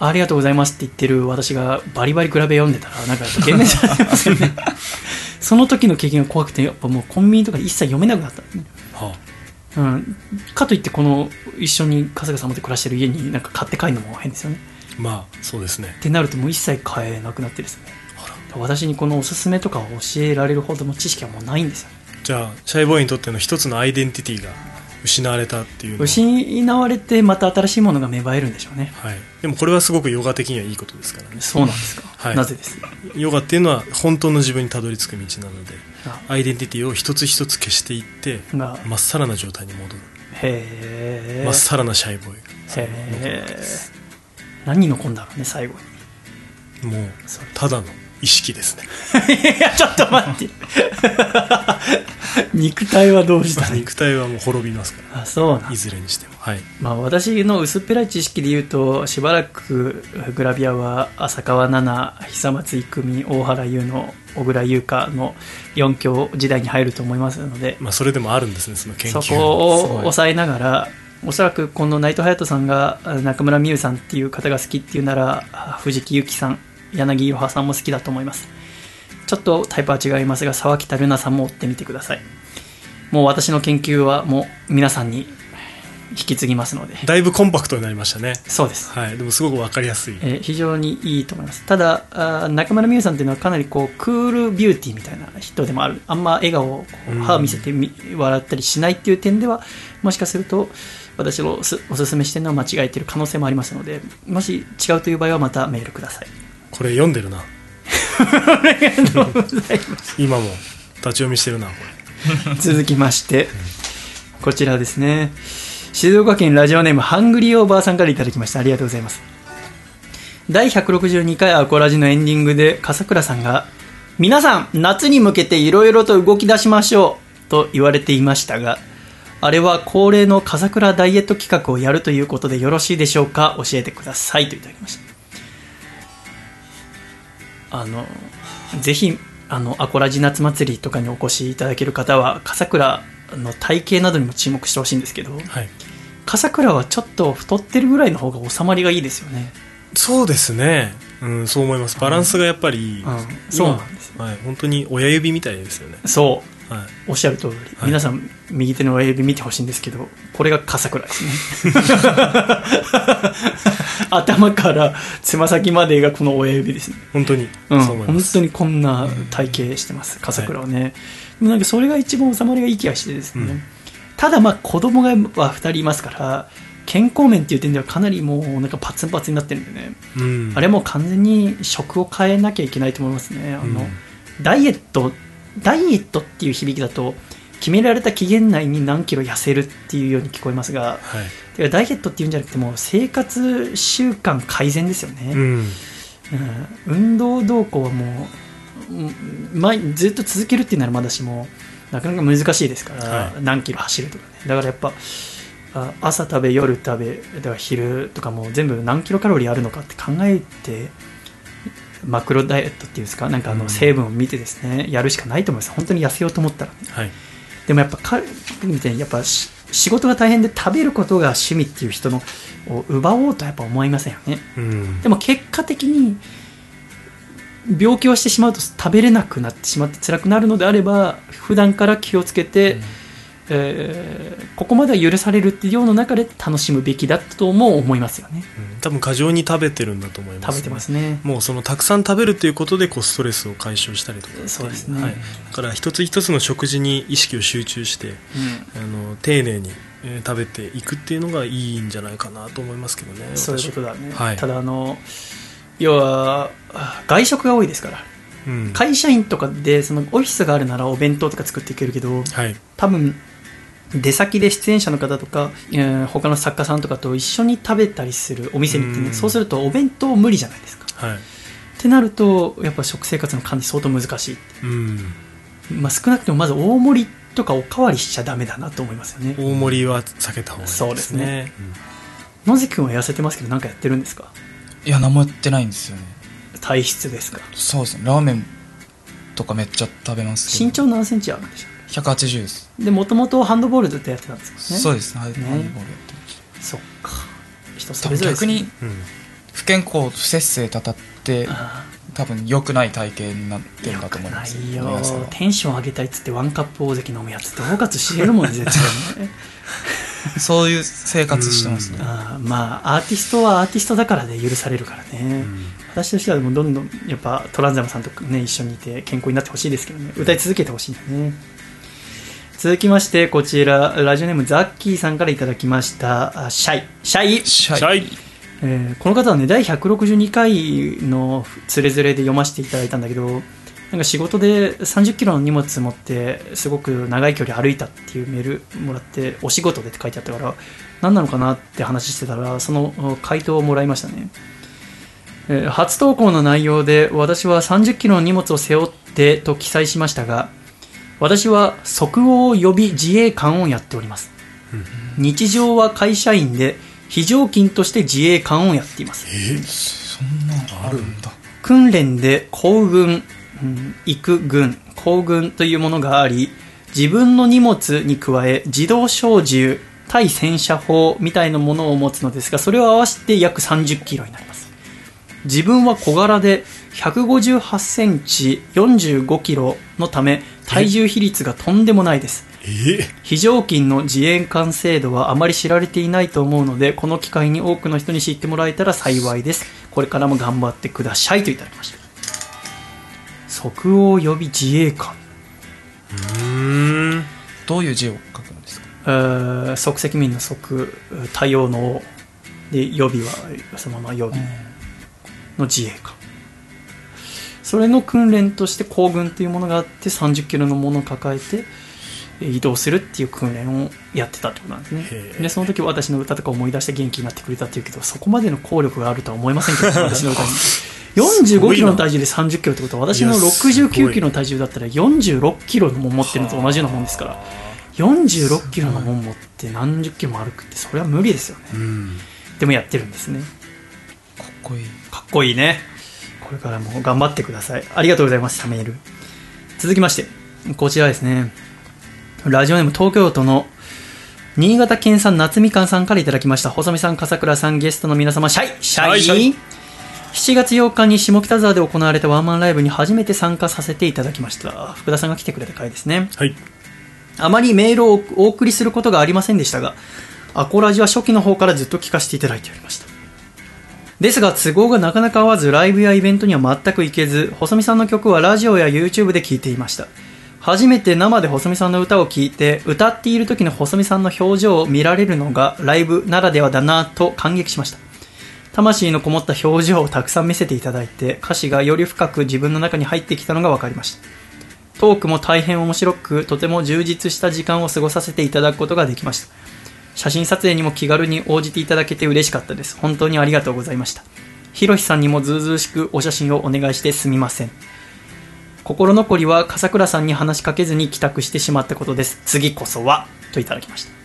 ありがとうございますって言ってる私がバリバリグラビア読んでたらなんか幻滅されますよねその時の経験が怖くてやっぱもうコンビニとか一切読めなくなったんですね、はあ、うん、かといってこの一緒に春日さんと暮らしてる家になんか買って帰るのも変ですよね。まあそうですね。ってなるともう一切買えなくなってですね、私にこのおすすめとかを教えられるほどの知識はもうないんですよ、ね、じゃあシャイボーイにとっての一つのアイデンティティが失われたっていうのは、失われてまた新しいものが芽生えるんでしょうね、はい、でもこれはすごくヨガ的にはいいことですからね。そうなんですか、はい、なぜですか？ヨガっていうのは本当の自分にたどり着く道なので、ああアイデンティティを一つ一つ消していってまっさらな状態に戻る。へえ。まっさらなシャイボーイがへえ。何残るんだろうね最後に。もうただの意識ですねいやちょっと待って肉体はどうしたの？肉体はもう滅びますから。あ、そうなん。いずれにしても、はい、まあ、私の薄っぺらい知識で言うとしばらくグラビアは浅川奈々、久松郁美、大原優乃、小倉優香のよん強時代に入ると思いますので、まあ、それでもあるんですねその研究。そこを抑えながらおそらくこの内藤隼人さんが中村美優さんっていう方が好きっていうなら、藤木由紀さん、柳いろはさんも好きだと思います。ちょっとタイプは違いますが、沢北瑠奈さんも追ってみてください。もう私の研究はもう皆さんに引き継ぎますので。だいぶコンパクトになりましたね。そうです、はい、でもすごく分かりやすい、えー、非常にいいと思います。ただあ中村美優さんっていうのはかなりこうクールビューティーみたいな人でもある。あんま笑顔を歯を見せてみ笑ったりしないっていう点では、もしかすると私のおすすめしてるのは間違えてる可能性もありますので、もし違うという場合はまたメールください。これ読んでるなありがとうございます今も立ち読みしてるなこれ続きましてこちらですね、静岡県ラジオネームハングリーオーバーさんからいただきました。ありがとうございます。だいひゃくろくじゅうにかいアコラジのエンディングで笠倉さんが皆さん夏に向けていろいろと動き出しましょうと言われていましたが、あれは恒例の笠倉ダイエット企画をやるということでよろしいでしょうか、教えてくださいといただきました。あのぜひあのアコラジ夏祭りとかにお越しいただける方は笠倉の体型などにも注目してほしいんですけど、はい、笠倉はちょっと太ってるぐらいの方が収まりがいいですよね。そうですね、うん、そう思います。バランスがやっぱり、うんうん、そうなんです、はい、本当に親指みたいですよね。そう、はい、おっしゃる通り、はい、皆さん右手の親指見てほしいんですけど、これが笠倉ですね頭からつま先までがこの親指ですね。本当に、うん、そう思います。本当にこんな体型してます笠倉はね、はい、なんかそれが一番収まりがいい気がしてですね、うん、ただまあ子供がふたりいますから、健康面っていう点ではかなりもうなんかパツンパツンになってるんでね、うん、あれもう完全に食を変えなきゃいけないと思いますね。あの、うん、ダイエットダイエットっていう響きだと決められた期限内に何キロ痩せるっていうように聞こえますが、はい、ダイエットっていうんじゃなくても生活習慣改善ですよね、うんうん、運動動向はもう、ま、ずっと続けるっていうならまだしもなかなか難しいですから、はい、何キロ走るとかね。だからやっぱ朝食べ夜食べだから昼とかも全部何キロカロリーあるのかって考えてマクロダイエットっていうんですか、なんかあの成分を見てですね、うん、やるしかないと思います。本当に痩せようと思ったら、ね、はい。でもやっぱ彼みたいにやっぱ仕事が大変で食べることが趣味っていう人のを奪おうとはやっぱ思いませんよね、うん、でも結果的に病気をしてしまうと食べれなくなってしまって辛くなるのであれば、普段から気をつけて、うんえー、ここまでは許されるっていうような中で楽しむべきだとも思いますよね、うん、多分過剰に食べてるんだと思います、ね、食べてますね。もうそのたくさん食べるということでこうストレスを解消したりとか、そうですね、はい、だから一つ一つの食事に意識を集中して、うん、あの丁寧に食べていくっていうのがいいんじゃないかなと思いますけどね。そういうことだね、はい、ただあの要は外食が多いですから、うん、会社員とかでそのオフィスがあるならお弁当とか作っていけるけど、はい、多分出先で出演者の方とか、えー、他の作家さんとかと一緒に食べたりするお店に行ってね、そうするとお弁当無理じゃないですか、はい、ってなるとやっぱ食生活の管理相当難しい。うん、まあ、少なくともまず大盛りとかおかわりしちゃダメだなと思いますよね。大盛りは避けた方がいいですね。そうですね、うん、野瀬君は痩せてますけど何かやってるんですか？いや何もやってないんですよね。体質ですか？そうですね、ラーメンとかめっちゃ食べますけど。身長何センチあるんでしょう？ひゃくはちじゅうです。でもともとハンドボールずっとやってたんですかね。そうです、ね、ハンドボールやってました。そっか、人それぞれです、ね、逆に不健康不節制たたって多分良くない体型になってるんだと思います。良くないよ。テンション上げたいっつってワンカップ大関飲むやつ統括してるもん絶対ねそういう生活してますね。あ、まあアーティストはアーティストだからで、ね、許されるからね。私としてはもうどんどんやっぱトランザムさんと、ね、一緒にいて健康になってほしいですけどね。歌い続けてほしいんだね。続きましてこちらラジオネームザッキーさんからいただきました。シャイシャイシャイ、えー、この方はねだいひゃくろくじゅうにかいのつれづれで読ませていただいたんだけど、なんか仕事でさんじゅっキロの荷物持ってすごく長い距離歩いたっていうメールもらって、お仕事でって書いてあったから何なのかなって話してたらその回答をもらいましたね。えー、初投稿の内容で私はさんじゅっキロの荷物を背負ってと記載しましたが、私は即応予備自衛官をやっております、うん、日常は会社員で非常勤として自衛官をやっています。えー、そんなのあるんだ。訓練で行軍、うん、育軍行軍というものがあり、自分の荷物に加え自動小銃対戦車砲みたいなものを持つのですが、それを合わせて約さんじゅっキロになります。自分は小柄でひゃくごじゅうはちセンチよんじゅうごキロのため体重比率がとんでもないです。非常勤の自衛官制度はあまり知られていないと思うので、この機会に多くの人に知ってもらえたら幸いです。これからも頑張ってくださいといただきました。即応予備自衛官、うーん、どういう字を書くんですか？えー、即席民の即、対応ので予備はそのまま予備の自衛官、それの訓練として行軍というものがあって、さんじゅっキロのものを抱えて移動するっていう訓練をやってたってことなんですね。でその時私の歌とか思い出して元気になってくれたっていうけど、そこまでの効力があるとは思いませんけど、私の歌によんじゅうごキロの体重でさんじゅっキロってことは、私のろくじゅうきゅうキロの体重だったらよんじゅうろっキロのもん持ってるのと同じようなもんですから、よんじゅうろっキロのもん持って何十キロも歩くってそれは無理ですよね。でもやってるんですね。かっこいい、かっこいいね。これからも頑張ってください。ありがとうございました。メール続きましてこちらですね、ラジオネーム東京都の新潟県産夏みかんさんからいただきました。細見さん、笠倉さん、ゲストの皆様、シャイシャイシャイ。しちがつようかに下北沢で行われたワンマンライブに初めて参加させていただきました。福田さんが来てくれた回ですね、はい。あまりメールをお送りすることがありませんでしたが、アコラジは初期の方からずっと聞かせていただいておりました。ですが都合がなかなか合わず、ライブやイベントには全く行けず、細見さんの曲はラジオや YouTube で聴いていました。初めて生で細見さんの歌を聴いて、歌っている時の細見さんの表情を見られるのがライブならではだなと感激しました。魂のこもった表情をたくさん見せていただいて、歌詞がより深く自分の中に入ってきたのが分かりました。トークも大変面白く、とても充実した時間を過ごさせていただくことができました。写真撮影にも気軽に応じていただけて嬉しかったです。本当にありがとうございました。ひろひさんにもずうずうしくお写真をお願いしてすみません。心残りは笠倉さんに話しかけずに帰宅してしまったことです。次こそはといただきました。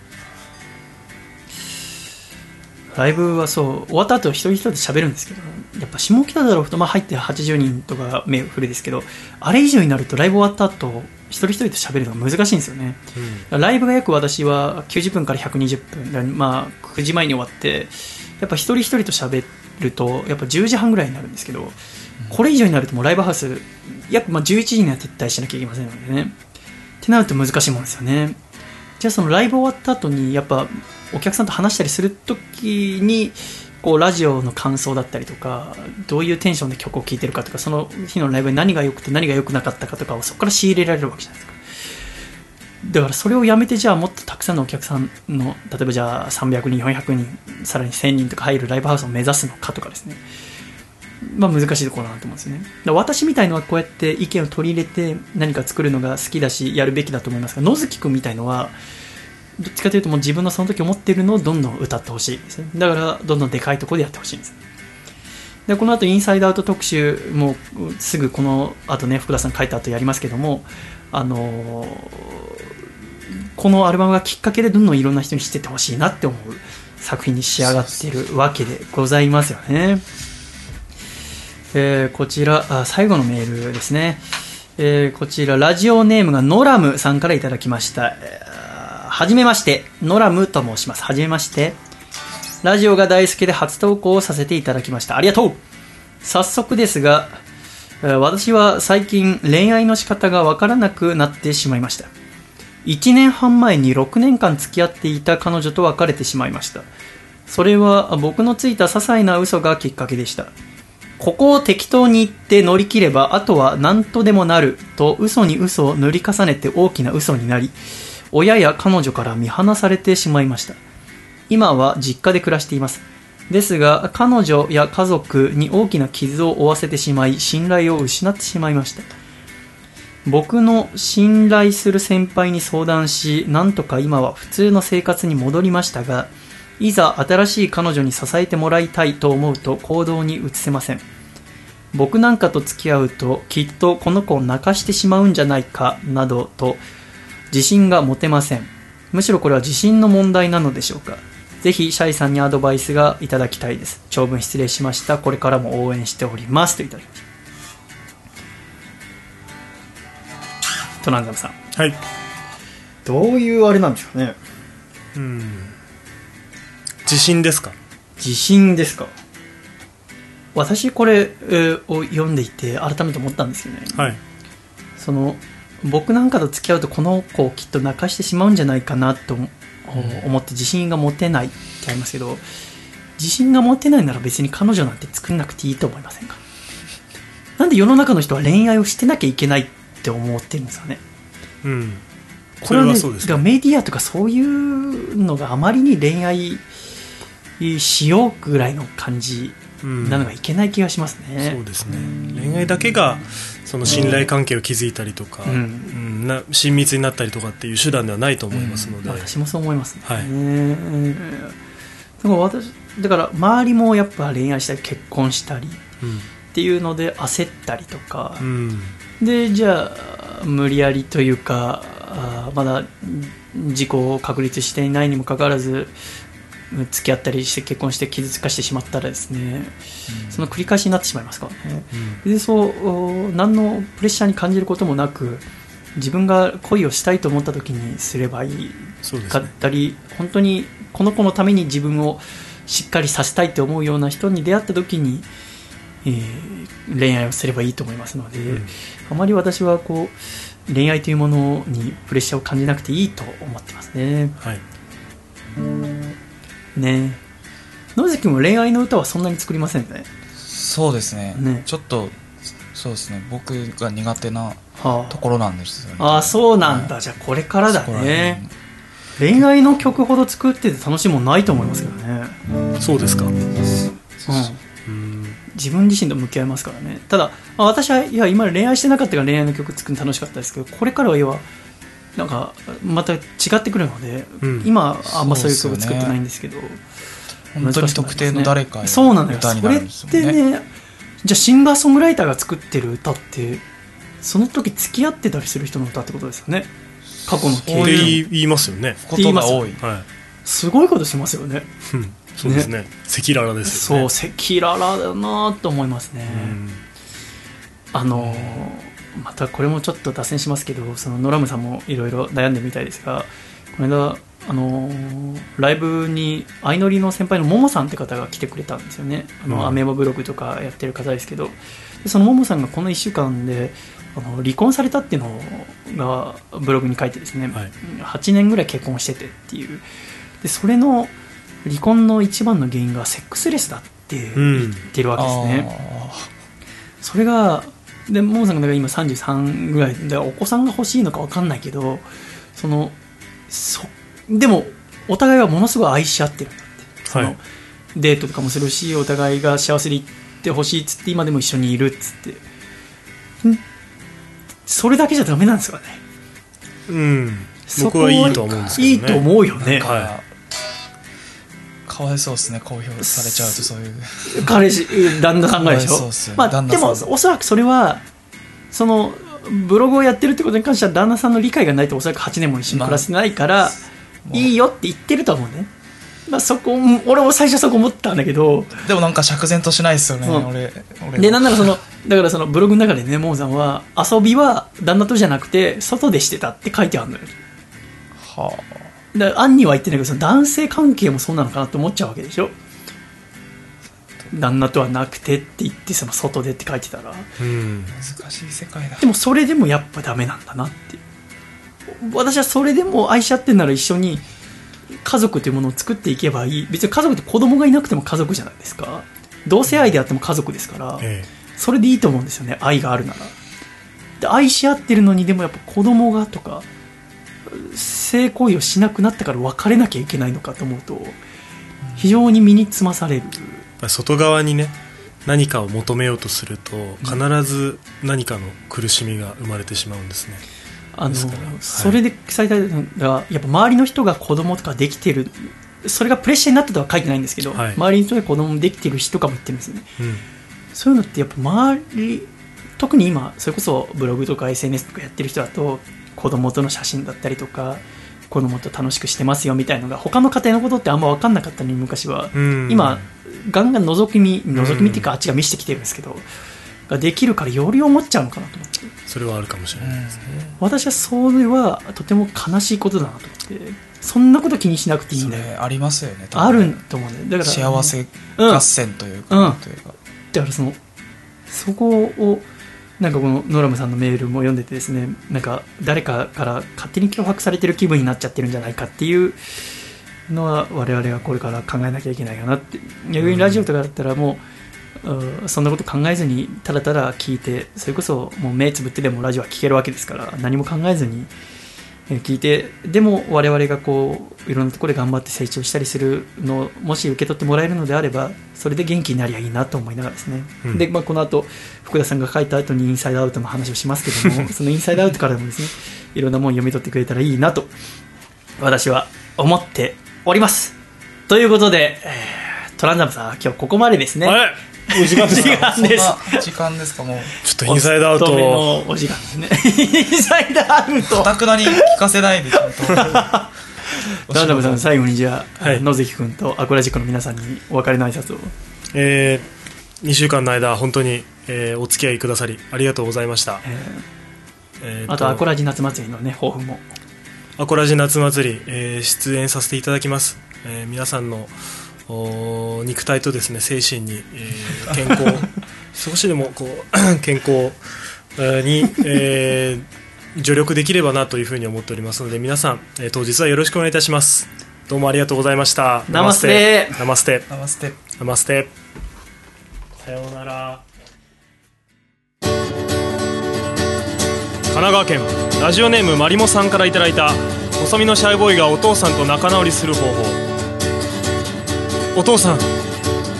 ライブはそう終わった後一人一人で喋るんですけど、やっぱ下北沢ロフト、まあ、入ってはちじゅうにんとか目を振るですけど、あれ以上になるとライブ終わった後一人一人と喋るのが難しいんですよね、うん、ライブが約私はきゅうじゅっぷんからひゃくにじゅっぷん、まあ、くじまえに終わってやっぱ一人一人と喋るとやっぱじゅうじはんぐらいになるんですけど、これ以上になるともうライブハウス約まあじゅういちじには撤退しなきゃいけませんのでね、ってなると難しいもんですよね。じゃあそのライブ終わった後にやっぱお客さんと話したりするときにこうラジオの感想だったりとか、どういうテンションで曲を聴いてるかとか、その日のライブに何が良くて何が良くなかったかとかをそこから仕入れられるわけじゃないですか。だからそれをやめて、じゃあもっとたくさんのお客さんの、例えばじゃあさんびゃくにんよんひゃくにんさらにせんにんとか入るライブハウスを目指すのかとかですね、まあ難しいところだなと思うんですよね。だ私みたいのはこうやって意見を取り入れて何か作るのが好きだしやるべきだと思いますが、野月くんみたいのはどっちかというともう自分のその時思ってるのをどんどん歌ってほしいですね。だからどんどんでかいところでやってほしいんです。でこの後インサイドアウト特集もすぐこの後ね、福田さん書いた後やりますけども、あのー、このアルバムがきっかけでどんどんいろんな人に知っててほしいなって思う作品に仕上がっているわけでございますよね。えー、こちらあ最後のメールですね、えー、こちらラジオネームがノラムさんからいただきました。えー、はじめまして、ノラムと申します。はじめまして。ラジオが大好きで初投稿をさせていただきました。ありがとう。早速ですが、えー、私は最近恋愛の仕方がわからなくなってしまいました。いちねんはんまえにろくねんかん付き合っていた彼女と別れてしまいました。それは僕のついた些細な嘘がきっかけでした。ここを適当に言って乗り切ればあとは何とでもなると嘘に嘘を塗り重ねて大きな嘘になり、親や彼女から見放されてしまいました。今は実家で暮らしています。ですが彼女や家族に大きな傷を負わせてしまい、信頼を失ってしまいました。僕の信頼する先輩に相談し、なんとか今は普通の生活に戻りましたが、いざ新しい彼女に支えてもらいたいと思うと行動に移せません。僕なんかと付き合うときっとこの子を泣かしてしまうんじゃないかなどと自信が持てません。むしろこれは自信の問題なのでしょうか。ぜひシャイさんにアドバイスがいただきたいです。長文失礼しました。これからも応援しておりますといただきました。トランザムさん、はい、どういうあれなんでしょうね。うん。地震ですか？地震ですか。私これを読んでいて改めて思ったんですよね。はい。その僕なんかと付き合うとこの子をきっと泣かしてしまうんじゃないかなと思って自信が持てないってありますけど、自信が持てないなら別に彼女なんて作んなくていいと思いませんか？なんで世の中の人は恋愛をしてなきゃいけないって思ってるんですかね。うん。これはね、それはそうですね。メディアとかそういうのがあまりに恋愛しようぐらいの感じなのがいけない気がしますね。うん、そうですね。恋愛だけがその信頼関係を築いたりとか、うんうん、な親密になったりとかっていう手段ではないと思いますので、うん、私もそう思いますね。はい。うん、だから私だから周りもやっぱ恋愛したり結婚したりっていうので焦ったりとか、うん、でじゃあ無理やりというかあまだ自己を確立していないにもかかわらず付き合ったりして結婚して傷つかしてしまったらですね、うん、その繰り返しになってしまいますからね、うん、でそう何のプレッシャーに感じることもなく自分が恋をしたいと思った時にすればいいかったり、そうですね、本当にこの子のために自分をしっかりさせたいと思うような人に出会った時に、えー、恋愛をすればいいと思いますので、うん、あまり私はこう恋愛というものにプレッシャーを感じなくていいと思ってますね。はいね、野崎君も恋愛の歌はそんなに作りませんね。そうです ね, ねちょっとそうですね、僕が苦手なところなんですよね。はあ、あそうなんだ、はい、じゃあこれからだね。恋愛の曲ほど作ってて楽しいもんないと思いますけどね。そうですか、うん、自分自身と向き合いますからね。ただ私はいや今恋愛してなかったから恋愛の曲作るの楽しかったですけど、これからは要はなんかまた違ってくるので、うん、今あんまそういう曲作ってないんですけど、本当に特定の誰かの歌になるんですよね。そうなんだよ。それってね、じゃあシンガーソングライターが作ってる歌ってその時付き合ってたりする人の歌ってことですよね。過去の経験言いますよね。ことが多い、はい、すごいことしますよね。そうですね。赤裸々ですよね。そう赤裸々だなと思いますね。うん、あのまたこれもちょっと脱線しますけど、そのノラムさんもいろいろ悩んでるみたいですが、この間あのライブに相乗りの先輩のモモさんって方が来てくれたんですよね。あの、うん、アメーバブログとかやってる方ですけど、でそのモモさんがこのいっしゅうかんであの離婚されたっていうのがブログに書いてですね、はい、はちねんぐらい結婚しててっていう、でそれの離婚の一番の原因がセックスレスだって言ってるわけですね。うん、それがでモモさんが今さんじゅうさんぐらいでお子さんが欲しいのか分かんないけど、そのそでもお互いはものすごい愛し合ってるんだって、その、はい、デートとかもするしお互いが幸せでいってほしいっつって今でも一緒にいるっつってん、それだけじゃダメなんですかね。うん、僕はいいと思うんですけどね。いいと思うよね。かわいそうですね、公表されちゃうと。そういう彼氏旦那さんがでしょ。まあ、でもおそらくそれはそのブログをやってるってことに関しては旦那さんの理解がないとおそらくはちねんも一緒に暮らしてないから、まあ、いいよって言ってると思うね。まあ、そこ俺も最初そこ思ったんだけど、でもなんか釈然としないですよね。うん、俺, 俺でなんならそのだからそのブログの中でね、モーさんは遊びは旦那とじゃなくて外でしてたって書いてあるのよ。はあ、だアンには言ってないけど、その男性関係もそうなのかなと思っちゃうわけでしょ。旦那とはなくてって言ってその外でって書いてたら、うん、難しい世界だ。でもそれでもやっぱダメなんだなって、私はそれでも愛し合ってんなら一緒に家族というものを作っていけばいい。別に家族って子供がいなくても家族じゃないですか。同性愛であっても家族ですから、ええ、それでいいと思うんですよね、愛があるなら。で愛し合ってるのにでもやっぱ子供がとか性行為をしなくなったから別れなきゃいけないのかと思うと非常に身につまされる。外側にね何かを求めようとすると必ず何かの苦しみが生まれてしまうんですね。あの、はい、それで最大のがやっぱ周りの人が子供とかできてる、それがプレッシャーになったとは書いてないんですけど、はい、周りの人が子供できてる人とかも言ってるんですよね。うん、そういうのってやっぱ周り特に今それこそブログとか エスエヌエス とかやってる人だと子供との写真だったりとか子供と楽しくしてますよみたいなのが他の家庭のことってあんま分かんなかったのに昔は、うん、今ガンガン覗き見覗き見っていうか、うん、あっちが見せてきてるんですけどができるからより思っちゃうのかなと思って。それはあるかもしれないですね。私はそれはとても悲しいことだなと思って、そんなこと気にしなくていいんだよ。それありますよね。あると思うね。だから幸せ合戦というか、うんうん、というかだからそのそこをなんかこのノラムさんのメールも読んでてですね、なんか誰かから勝手に脅迫されてる気分になっちゃってるんじゃないかっていうのは我々がこれから考えなきゃいけないかなって。逆にラジオとかだったらもう、うん、そんなこと考えずにただただ聞いて、それこそもう目つぶってでもラジオは聞けるわけですから、何も考えずに聞いて、でも我々がこういろんなところで頑張って成長したりするのをもし受け取ってもらえるのであれば、それで元気になりゃいいなと思いながらですね、うん、で、まあ、この後福田さんが書いた後にインサイドアウトの話をしますけどもそのインサイドアウトからもですね、いろんなものを読み取ってくれたらいいなと私は思っております。ということで、トランザムさん今日ここまでですね。あれお時間ですか？時間ですか？もうちょっとインサイドアウトのお時間ですね。インサイドアウト。堅くなに聞かせないでちゃんと。トランザムさん最後にじゃあ、はい、野関君とアコラジックの皆さんにお別れの挨拶を。えー、にしゅうかんの間本当に、えー、お付き合いくださりありがとうございました。えーえー、とあとアコラジ夏祭りのね抱負も。アコラジ夏祭り、えー、出演させていただきます。えー、皆さんの肉体とですね精神に、えー、健康少しでもこう健康に、えー、助力できればなというふうに思っておりますので、皆さん、えー、当日はよろしくお願いいたします。どうもありがとうございました。ナマステナマステナマステナマステ。さようなら。神奈川県ラジオネームマリモさんからいただいた、細身のシャイボーイがお父さんと仲直りする方法。お父さん、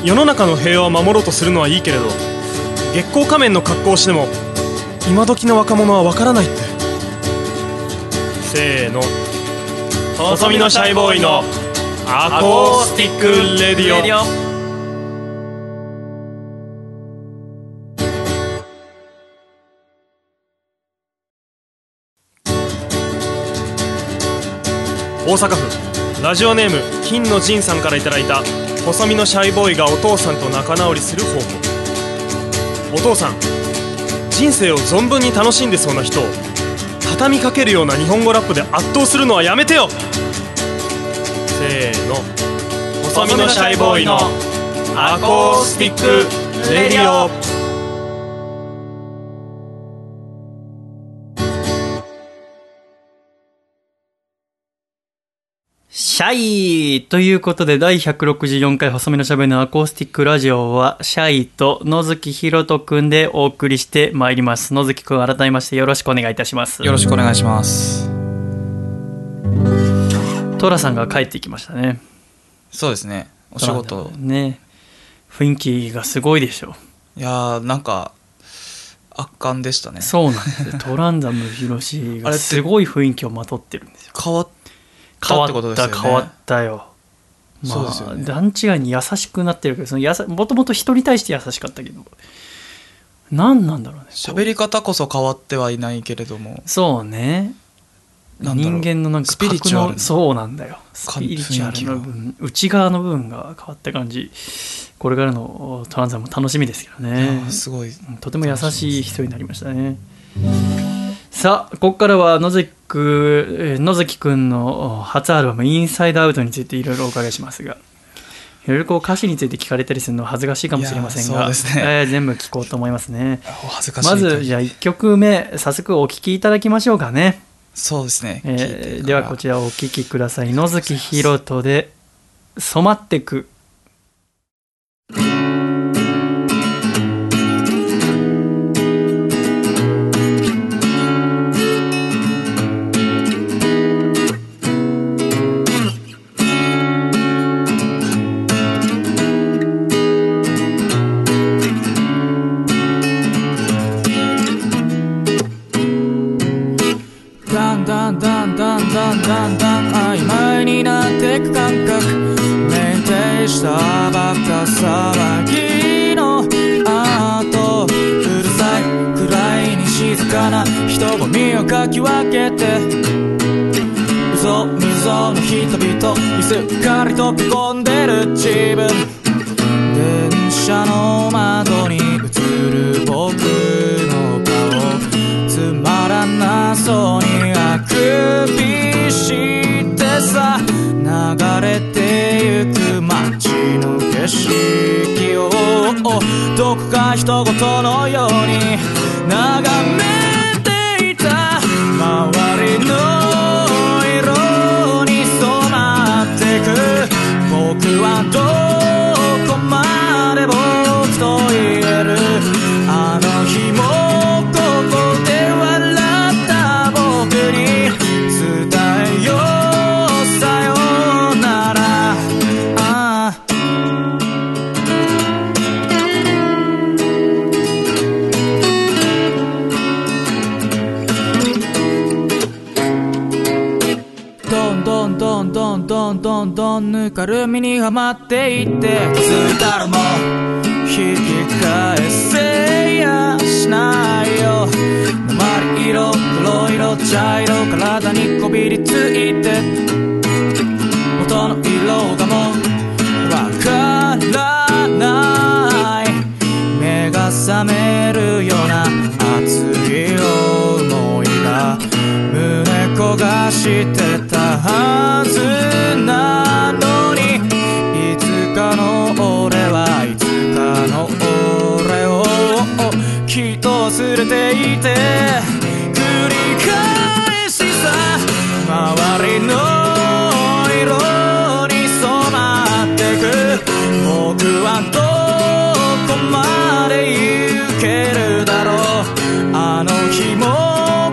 世の中の平和を守ろうとするのはいいけれど、月光仮面の格好をしても今時の若者はわからないって。せーの、細身のシャイボーイのアコースティックレディオ。大阪府ラジオネーム金の仁さんからいただいた、細身のシャイボーイがお父さんと仲直りする方法。お父さん、人生を存分に楽しんでそうな人を畳みかけるような日本語ラップで圧倒するのはやめてよ。せーの、細身のシャイボーイのアコースティックレディオ。シャイということで、第ひゃくろくじゅうよんかい細身のしゃべりのアコースティックラジオはシャイと野月ひろとくんでお送りしてまいります。野月くん、改めましてよろしくお願いいたします。よろしくお願いします。トラさんが帰ってきましたね。そうですね、お仕事ね。雰囲気がすごいでしょ。いやー、なんか圧巻でしたね。そうなんですトランザムヒロシがすごい雰囲気をまとってるんですよ。変わって変わった変わったよ。まあ、そうですね、段違いに優しくなってるけど、そのやさもともと人に対して優しかったけど、何なんだろうね。喋り方こそ変わってはいないけれども、そうね、なんだろう、人間のなんか格のスピリチュアル、そうなんだよ、スピリチュアルの分、内側の部分が変わった感じ。これからのトランザムも楽しみですけどね。すごい、とても優しい人になりましたね。さあ、ここからは野関くん、野関くんの初アルバムインサイドアウトについていろいろお伺いしますが、いろいろこう歌詞について聞かれたりするのは恥ずかしいかもしれませんが、ねえー、全部聞こうと思いますね。お恥ずかしい。まずじゃあいっきょくめ、早速お聴きいただきましょうかね。そうですね、えー、ではこちらをお聴きください。野月ひろとで染まってく。そうにあくびしてさ、な一言のように眺めていた周りの色に染まってく僕はどこまで僕と言えるあの日もここで笑った僕に伝えようさよならああどんどんどんどんどんどんどんぬかるみにはまっていって気づいたらもう引き返せやしないよ鉛色黒色茶色体にこびりついて元の色がもうわからない目が覚めるような熱い思いが胸焦がしてたはずなのにいつかの俺はいつあの俺をきっと忘れていて繰り返しさ周りの色に染まってく僕はどこまで行けるだろうあの日も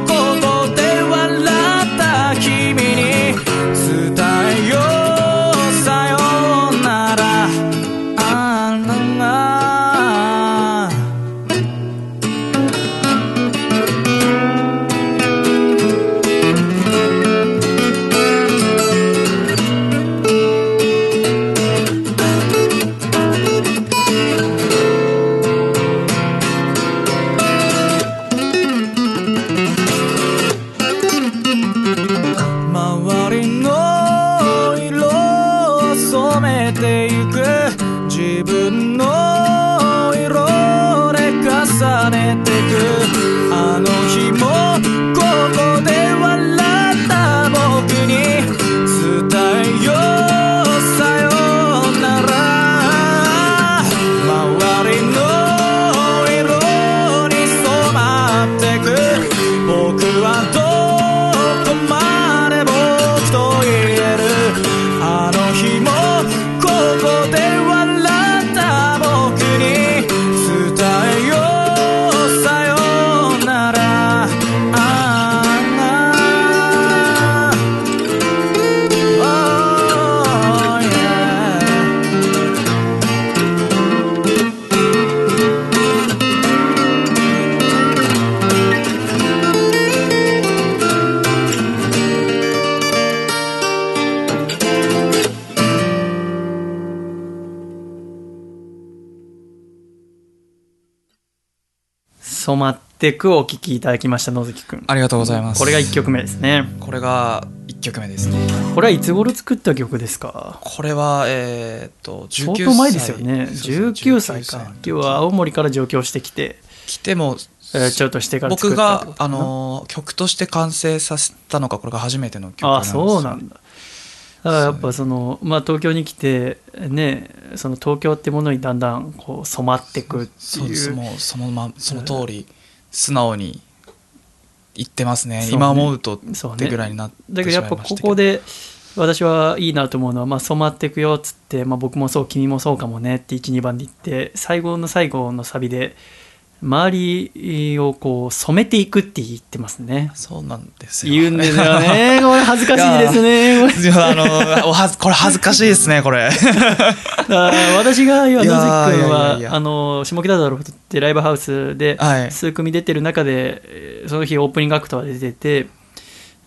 ここで笑った君に伝えよう染まってくをお聴きいただきました。野月くんありがとうございます。これがいっきょくめですね。これがいっきょくめですね。これはいつ頃作った曲ですか？これはえー、っとじゅうきゅうさい相当前ですよね。じゅうきゅうさいか。要は青森から上京してきて来てもちょっとしてから作ったってことかな。僕があの曲として完成させたのがこれが初めての曲なんですよね。あ、そうなんだ。だからやっぱその、まあ、東京に来て、ね、その東京ってものにだんだんこう染まってくっていう、そのその、ま、その通り素直に言ってます ね, ね今思うとってぐらいになってしまいましたけど、ね、だけどやっぱここで私はいいなと思うのは、まあ、染まってくよっつって、まあ、僕もそう君もそうかもねって いち,に 番で言って最後の最後のサビで周りをこう染めていくって言ってますね。そうなんですよ。言うんですよね。これ恥ずかしいですね。あのおはずこれ恥ずかしいですねこれ。私が今野月君はあの下北沢ロフトってライブハウスで数組出てる中で、はい、その日オープニングアクトは出てて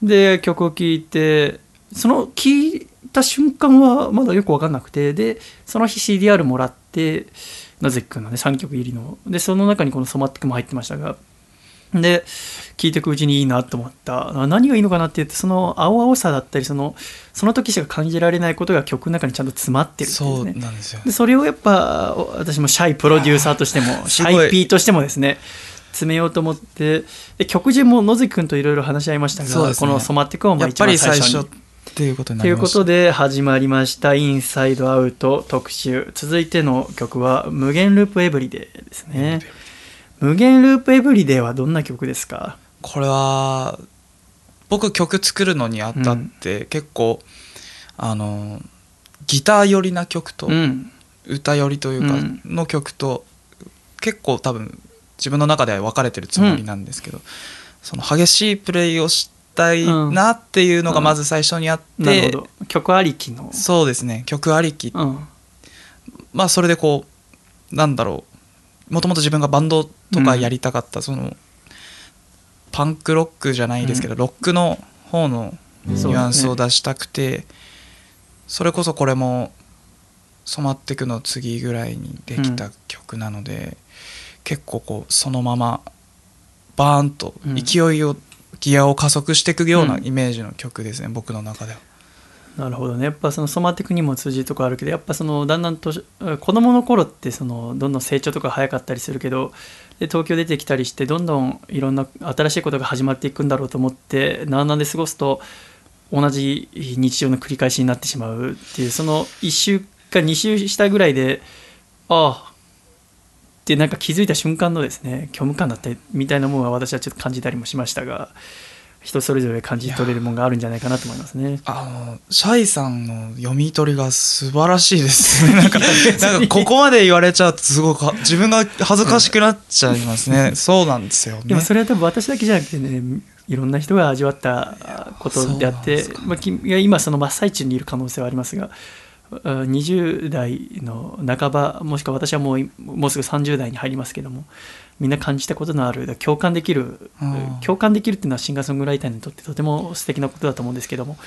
で曲を聴いてその聴いた瞬間はまだよく分かんなくてでその日 シーディーアール もらって。野月くんのねさんきょく入りのでその中にこの「染まってく」も入ってましたがで聴いていくうちにいいなと思った。何がいいのかなって言ってその青々さだったりそのその時しか感じられないことが曲の中にちゃんと詰まってるっていうね。そうなんですよ。でそれをやっぱ私もシャイプロデューサーとしてもシャイピーとしてもですね詰めようと思ってで曲順も野月くんといろいろ話し合いましたが、ね、この「染まってく」をまあ一番最初に。やっぱり最初ということになりました。ということで始まりましたインサイドアウト特集。続いての曲は無限ループエブリデーですね。無限ループエブリデーはどんな曲ですか？これは僕曲作るのにあたって結構、うん、あのギター寄りな曲と、うん、歌寄りというかの曲と、うん、結構多分自分の中では分かれてるつもりなんですけど、うん、その激しいプレイをしたいなっていうのがまず最初にあって、うんうん、なるほど、曲ありきの、そうですね、曲ありき、うん、まあそれでこうなんだろう、もともと自分がバンドとかやりたかった、うん、そのパンクロックじゃないですけど、うん、ロックの方のニュアンスを出したくて、うん、そうですね、それこそこれも染まってくの次ぐらいにできた曲なので、うん、結構こうそのままバーンと勢いを、うん、ギアを加速していくようなイメージの曲ですね、うん、僕の中では。なるほどね。やっぱその染まってくにも通じるとこあるけど、やっぱそのだんだんと子どもの頃ってそのどんどん成長とか早かったりするけど、で東京出てきたりしてどんどんいろんな新しいことが始まっていくんだろうと思ってなあなあで過ごすと同じ日常の繰り返しになってしまうっていう、そのいっしゅうかにしゅうしたぐらいで、ああってなんか気づいた瞬間のですね、虚無感だったりみたいなものは私はちょっと感じたりもしましたが、人それぞれ感じ取れるものがあるんじゃないかなと思いますね。あのシャイさんの読み取りが素晴らしいですね。なんかなんかここまで言われちゃうとすごく自分が恥ずかしくなっちゃいますね、うん、そうなんですよね。でもそれは多分私だけじゃなくてね、いろんな人が味わったことであって、まあ、君が今その真っ最中にいる可能性はありますが、にじゅう代の半ば、もしくは私はもう、もうすぐさんじゅう代に入りますけども、みんな感じたことのある、共感できる、共感できるっていうのはシンガーソングライターにとってとても素敵なことだと思うんですけども、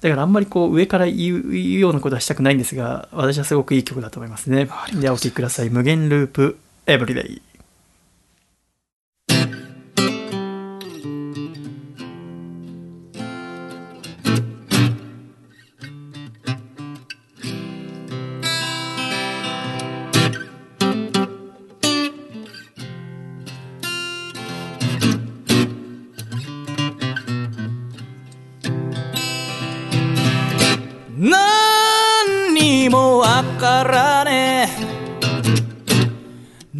だからあんまりこう上から言う、言うようなことはしたくないんですが、私はすごくいい曲だと思いますね。ではお聴きください。無限ループエブリデイ。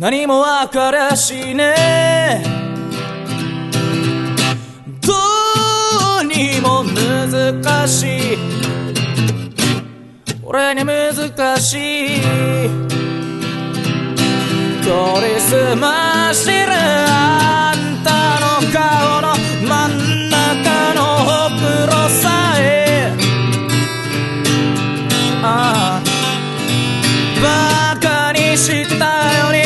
何もわからしね、どうにも難しい、俺に難しい、取りすましるあんたの顔の真ん中のほくろさえ、ああバカにしたよね、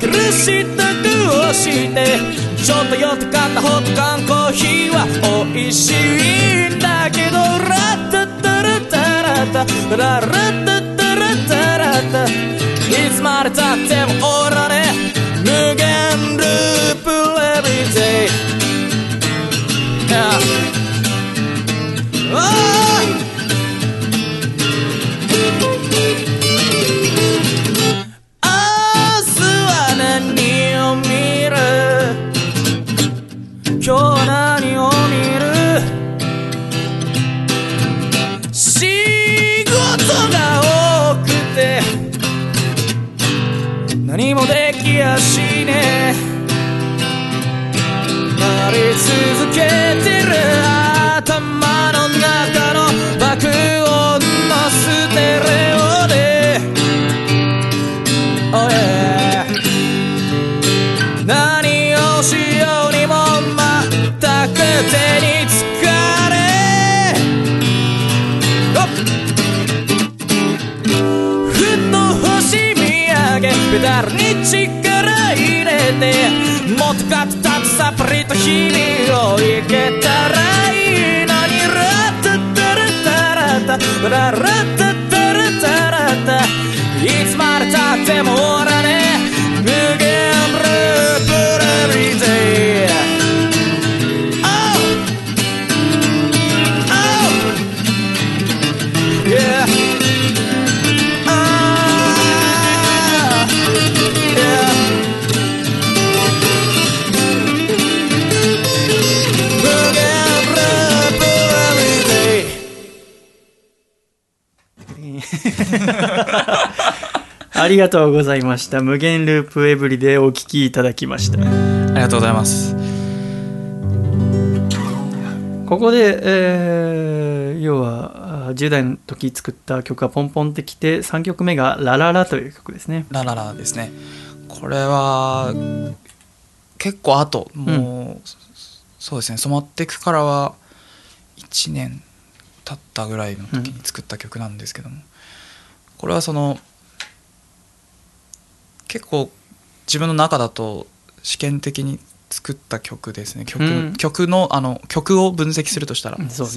苦しくをしてちょっと酔って買ったホット缶コーヒーは美味しいんだけど、ラッタッタラッタラッタラッタッタラッタラッタ、いつまでたってもおらね、無限ループエブリデイ、yeah. oh!今日何を見る、仕事が多くて何もできやしね、回り続けてる頭の中の爆音のステレオで、oh yeah、何をしようにも手につかれ、ふと星見上げペダルに力入れて、もっとガッタッサプリと日々をいけたらいいのに、ラッタッタラッタラッタラッタッタラッタラッタ、いつまでたっても終わらねえ、無限ループエブリデイ。Yeah. Ah. ありがとうございました。無限ループエブリでお聞きいただきました。ありがとうございます。ここで、えー、要はじゅう代の時作った曲がポンポンってきて、さんきょくめがラララという曲ですね。ラララですね。これは結構後、もう、うん、そうですね、染まってくからはいちねん経ったぐらいの時に作った曲なんですけども、うん、これはその結構自分の中だと試験的に作った曲ですね。 曲,、うん、曲, のあの曲を分析するとしたらです、ね、そうで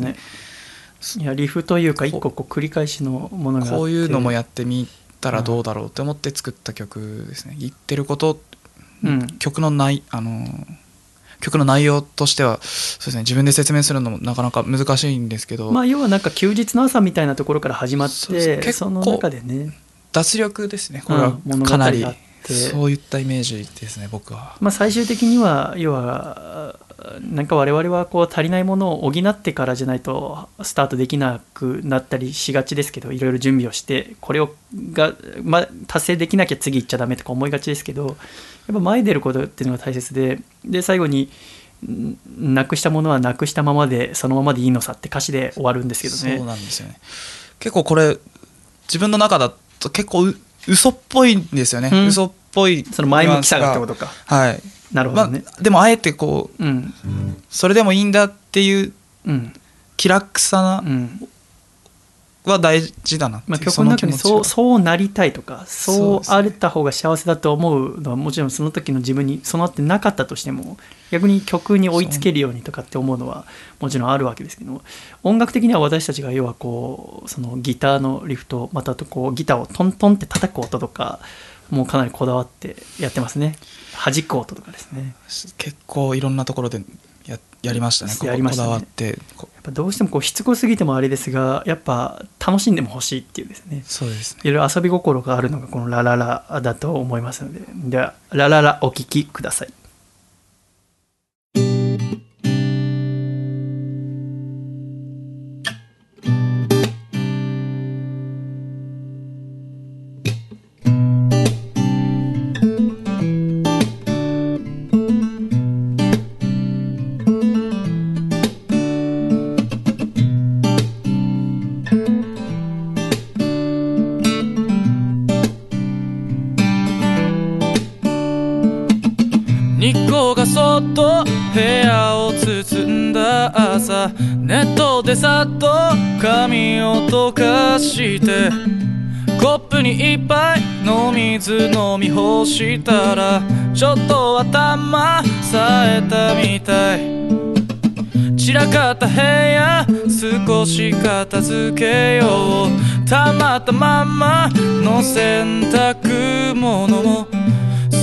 すね。いやリフというか一個こう繰り返しのものがあって、こういうのもやってみたらどうだろうと思って作った曲ですね。言ってること、うん、曲のないあの曲の内容としてはそうですね、自分で説明するのもなかなか難しいんですけど、まあ、要はなんか休日の朝みたいなところから始まって、 そ, 結構その中でね脱力ですね。これはかなり、うん、そういったイメージですね僕は。まあ、最終的には要はなんか我々はこう足りないものを補ってからじゃないとスタートできなくなったりしがちですけど、いろいろ準備をしてこれをが、まあ、達成できなきゃ次行っちゃダメとか思いがちですけど、やっぱ前出ることっていうのが大切で、で最後になくしたものはなくしたままでそのままでいいのさって歌詞で終わるんですけどね。そうなんですよね。結構これ自分の中だと結構嘘っぽいんですよね、うん、嘘っぽいその前向きさがってことか。はい、なるほどね。まあ、でもあえてこう、うん、それでもいいんだっていう、うん、気楽さは大事だなっていう、まあ、曲の中にそ う, そうなりたいとかそうあった方が幸せだと思うのは、もちろんその時の自分に備わってなかったとしても逆に曲に追いつけるようにとかって思うのはもちろんあるわけですけど、音楽的には私たちが要はこうそのギターのリフト、またとこうギターをトントンって叩く音とかもうかなりこだわってやってますね。弾く音とかですね、結構いろんなところで や, やりましたね。こここだわって、ね、やっぱどうしてもこうしつこすぎてもあれですが、やっぱ楽しんでも欲しいっていうですね。そうですね、いろいろ遊び心があるのがこのラララだと思いますので、ではラララお聞きください。ネットでさっと髪を溶かしてコップに一杯の水飲み干したらちょっと頭冴えたみたい。散らかった部屋少し片付けよう。たまったまんまの洗濯物も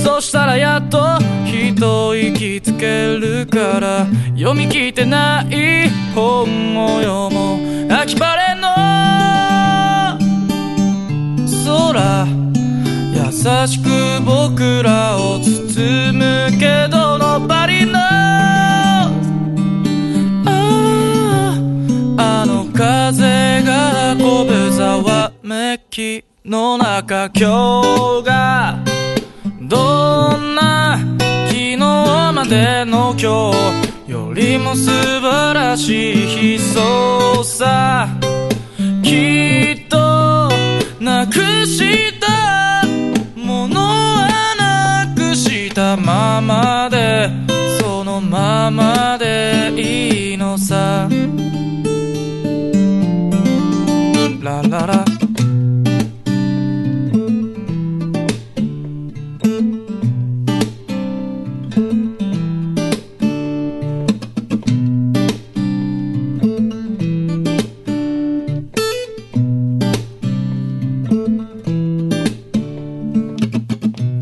そしたらやっと一息つけるから、読み切ってない本を読もう。秋晴れの空優しく僕らを包むけど、のばりの あ, あの風が運ぶざわめきの中、今日がどんな昨日までの今日よりも素晴らしい日、そうさきっとなくしたものはなくしたままでそのままでいいのさ。ラララ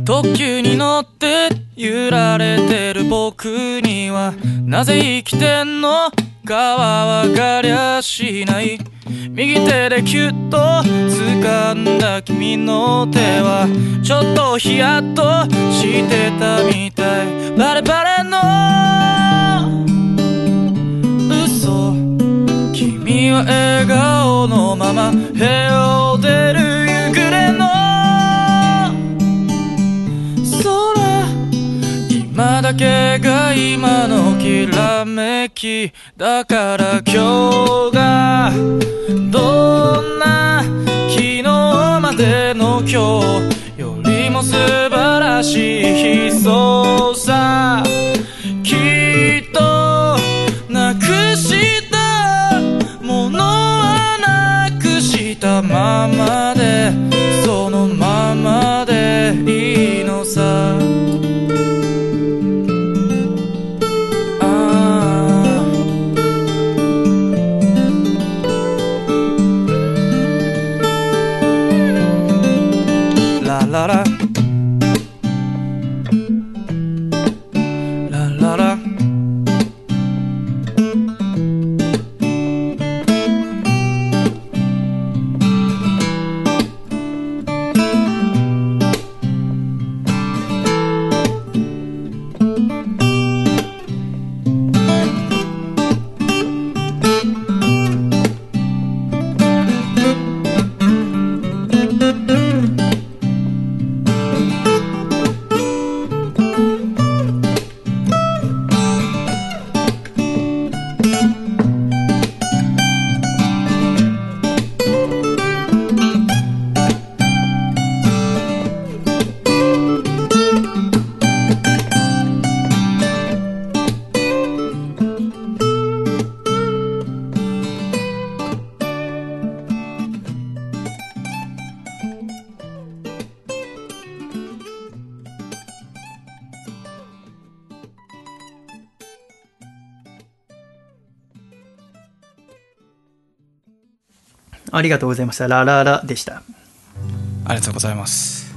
特急に乗って揺られてる僕にはなぜ生きてんのかは分かりゃしない。右手でキュッと掴んだ君の手はちょっとヒヤッとしてたみたい。バレバレの嘘、君は笑顔のまま部屋を出る夕暮れのけが今のきらめきだから、今日がどんな昨日までの今日よりも素晴らしい日、そうさきっとなくしたものはなくしたままで、そのままでいいのさ。ラララララありがとうございました。ラララでした。ありがとうございます。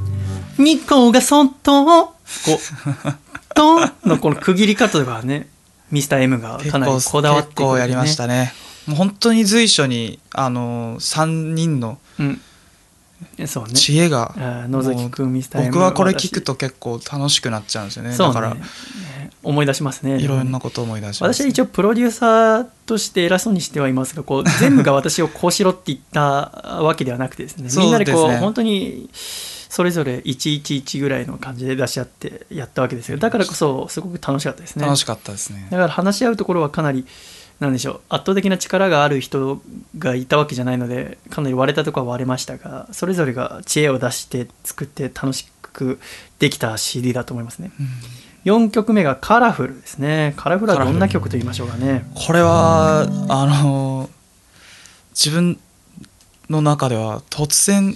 日光がそっとこうとのこの区切り方はね、ミスター M がかなりこだわって、ね、結構やりましたね。もう本当に随所にあのさんにんの知恵が、うんね、野崎君、ミスター M、僕はこれ聞くと結構楽しくなっちゃうんですよね。ねだから。思い出しますね。いろんなことを思い出します、ね、私は一応プロデューサーとして偉そうにしてはいますが、こう全部が私をこうしろって言ったわけではなくてですねみんなでこう本当にそれぞれいちいちいちぐらいの感じで出し合ってやったわけですよ。だからこそすごく楽しかったですね。楽しかったですね。だから話し合うところはかなりなんでしょう、圧倒的な力がある人がいたわけじゃないので、かなり割れたところは割れましたが、それぞれが知恵を出して作って楽しくできた シーディー だと思いますね、うん。よんきょくめがカラフルですね。カラフルはどんな曲と言いましょうかね。これはあの自分の中では突然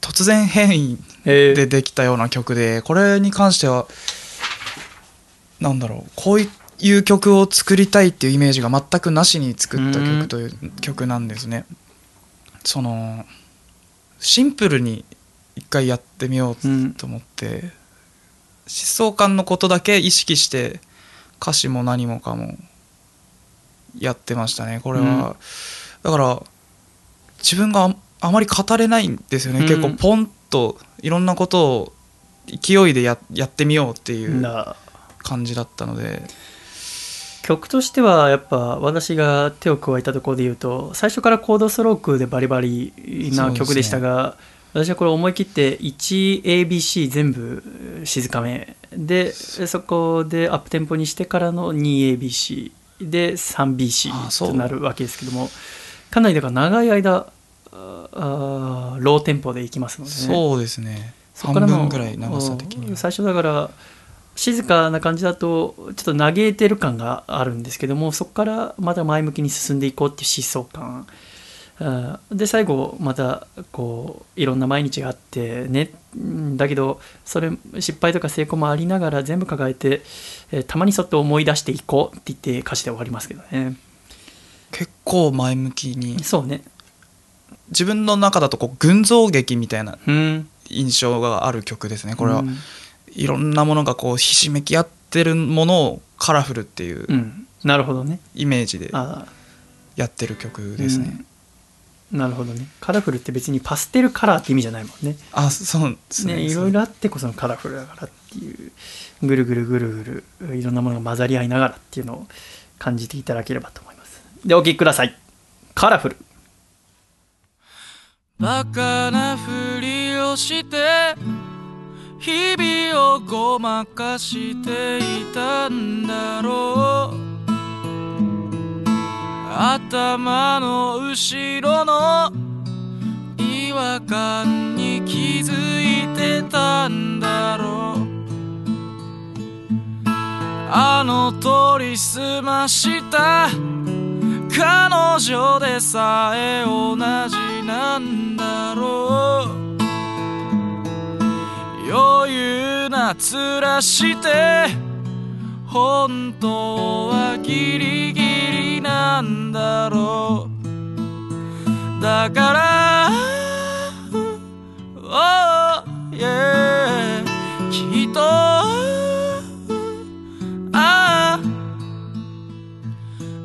突然変異でできたような曲で、これに関してはなんだろう、こういう曲を作りたいっていうイメージが全くなしに作った曲という曲なんですね。そのシンプルに一回やってみようと思って。疾走感のことだけ意識して歌詞も何もかもやってましたね。これは、うん、だから自分が あ, あまり語れないんですよね、うん、結構ポンといろんなことを勢いで や, やってみようっていう感じだったので、曲としてはやっぱ私が手を加えたところで言うと最初からコードストロークでバリバリな曲でしたが、私はこれ思い切って いちエービーシー 全部静かめで、そこでアップテンポにしてからの にエービーシー で さんビーシー となるわけですけども、かなりだから長い間あーローテンポでいきますので、ね、そうですね、そこからの半分ぐらい長さ的に最初だから静かな感じだとちょっと嘆いてる感があるんですけども、そこからまた前向きに進んでいこうっていう疾走感で、最後またこういろんな毎日があってね、だけどそれ失敗とか成功もありながら全部抱えて、えたまにそっと思い出していこうって言って歌詞で終わりますけどね。結構前向きに、そうね、自分の中だとこう群像劇みたいな印象がある曲ですね、うん、これは、うん、いろんなものがこうひしめき合ってるものをカラフルっていう、うん、なるほどね、イメージでやってる曲ですね、うん、なるほどね。カラフルって別にパステルカラーって意味じゃないもんね。あ、そうですね。いろいろあってこそのカラフルだからっていう、ぐるぐるぐるぐるいろんなものが混ざり合いながらっていうのを感じていただければと思います。で、お聴きください。カラフル。バカなふりをして日々をごまかしていたんだろう。頭の後ろの違和感に気づいてたんだろう。あの取りすました彼女でさえ同じなんだろう。余裕な面して本当はギリギリなんだろう。だからOh yeah、 きっと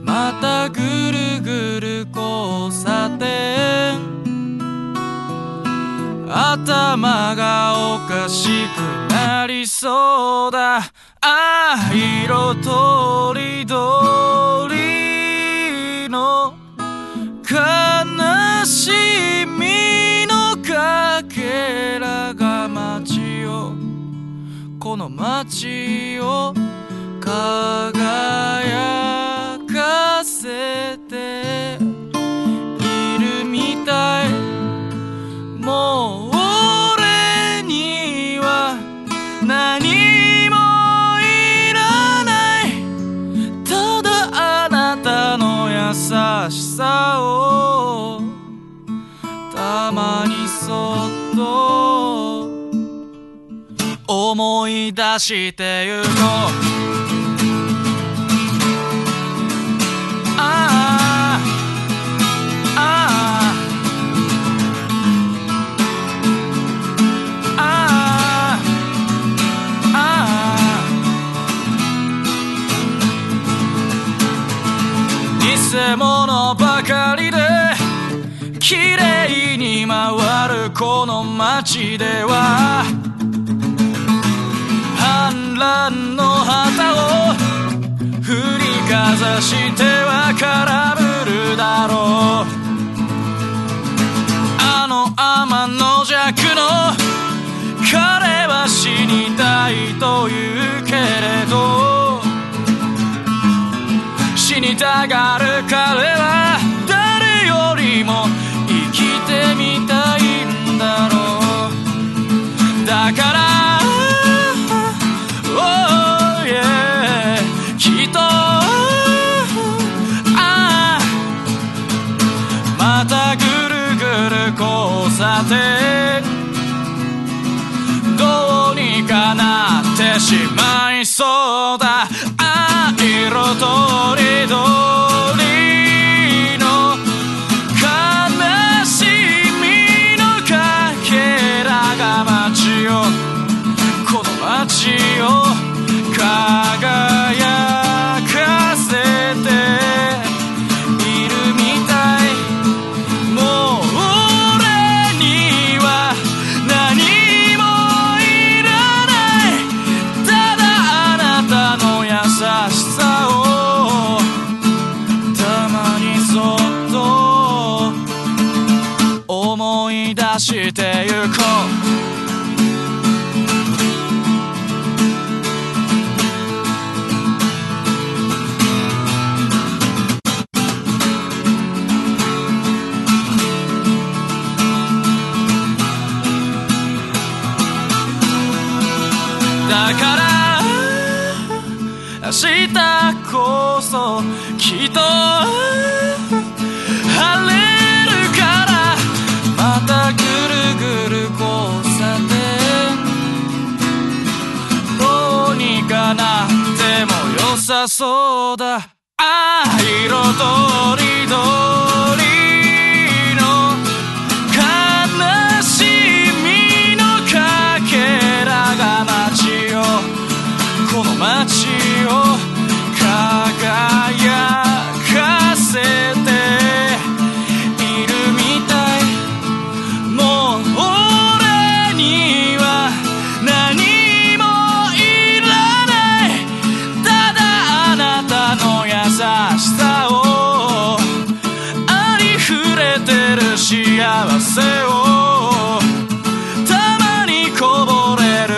またぐるぐる交差点、頭がおかしくなりそうだ。ああ、色とりどりの悲しみのかけらが街を、この街を輝くかせているみたい。もう俺には何もいらない、ただあなたの優しさをたまにそっと思い出してゆこう。偽物ばかりで綺麗に回るこの街では、反乱の旗を振りかざしては空振るだろう。あの天の邪鬼の彼は死にたいというけれど、死にたがる彼は誰よりも生きてみたいんだろう。だから、oh yeah、きっと、ああ、またぐるぐる交差点、どうにかなってしまいそうだ。ああ、色とりしてゆこう。だから明日こそきっと晴れるから、また来るでも良さそうだ。ああ、色とりどりの悲しみのかけらが街を、この街を輝かせて幸せをたまにこぼれる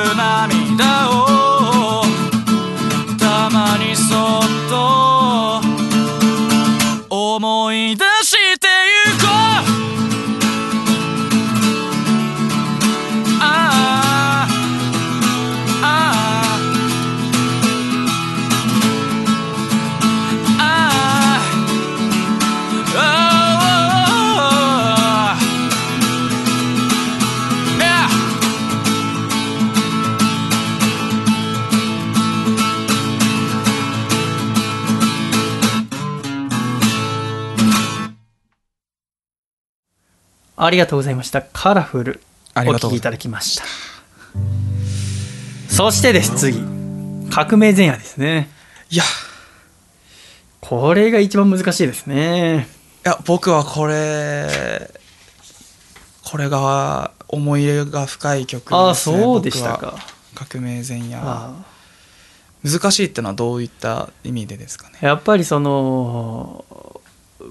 ありがとうございました。カラフルお聞きいただきました。そしてです、次革命前夜ですね。いやこれが一番難しいですね。いや僕はこれこれが思い入れが深い曲ですね。ああそうでしたか。革命前夜。ああ難しいってのはどういった意味でですかね。やっぱりそのこ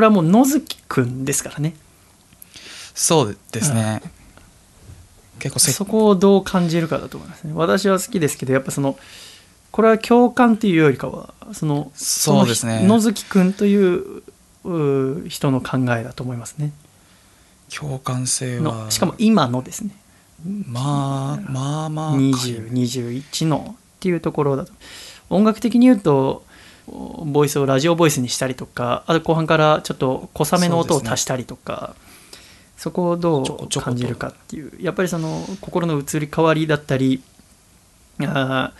れはもう野月くんですからね。そうですね、うん、結構そこをどう感じるかだと思いますね。私は好きですけどやっぱそのこれは共感というよりかはそのそうですね、野月くんという人の考えだと思いますね。共感性はのしかも今のですね、まあまあまあにじゅう、にじゅういちのっていうところだと。音楽的に言うとボイスをラジオボイスにしたりとか、あと後半からちょっと小雨の音を足したりとか、 そ,、ね、そこをどう感じるかっていう、やっぱりその心の移り変わりだったり、あなか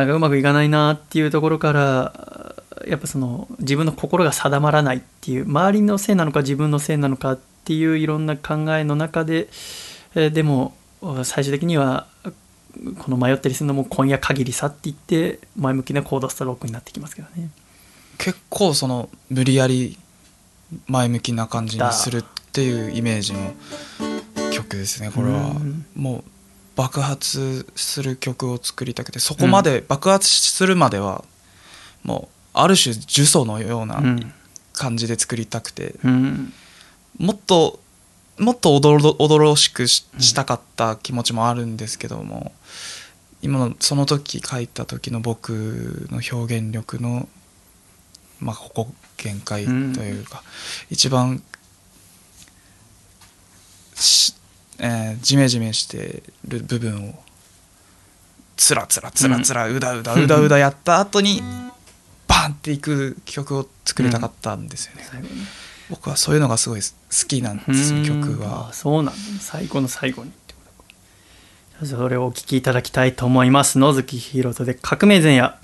なかうまくいかないなっていうところから、やっぱその自分の心が定まらないっていう、周りのせいなのか自分のせいなのかっていういろんな考えの中で、でも最終的にはこの迷ったりするのも今夜限りさって言って前向きなコードストロークになってきますけどね。結構その無理やり前向きな感じにするっていうイメージの曲ですね。これはもう爆発する曲を作りたくて、そこまで爆発するまではもうある種呪詛のような感じで作りたくて、もっともっと驚々しく し, したかった気持ちもあるんですけども、うん、今のその時書いた時の僕の表現力の、まあ、ここ限界というか、うん、一番し、えー、ジメジメしてる部分をつらつらつらつらうだうだうだうだやった後にバンっていく曲を作りたかったんですよね。うんうん、僕はそういうのがすごい好きなんですよ、曲は。ああそうなんだ、最後の最後にってことか。それをお聴きいただきたいと思います。野月大翔で革命前夜。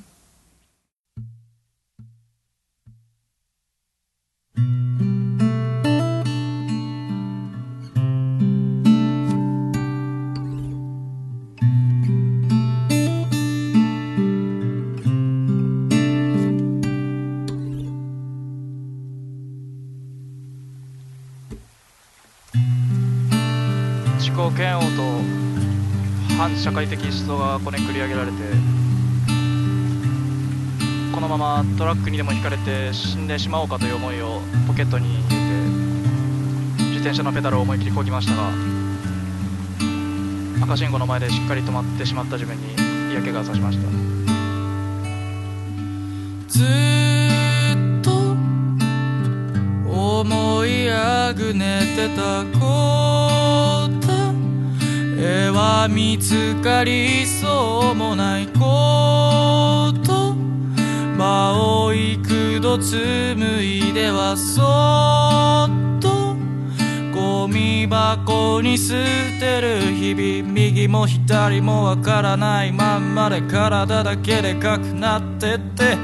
嫌悪と反社会的思想がこねくり上げられて、このままトラックにでもひかれて死んでしまおうかという思いをポケットに入れて自転車のペダルを思い切りこぎましたが、赤信号の前でしっかり止まってしまった自分に嫌気がさしました。ずっと思いあぐねてたこと絵は見つかりそうもないこと場を幾度紡いではそっとゴミ箱に捨てる日々、右も左もわからないまんまで体だけでかくなってって、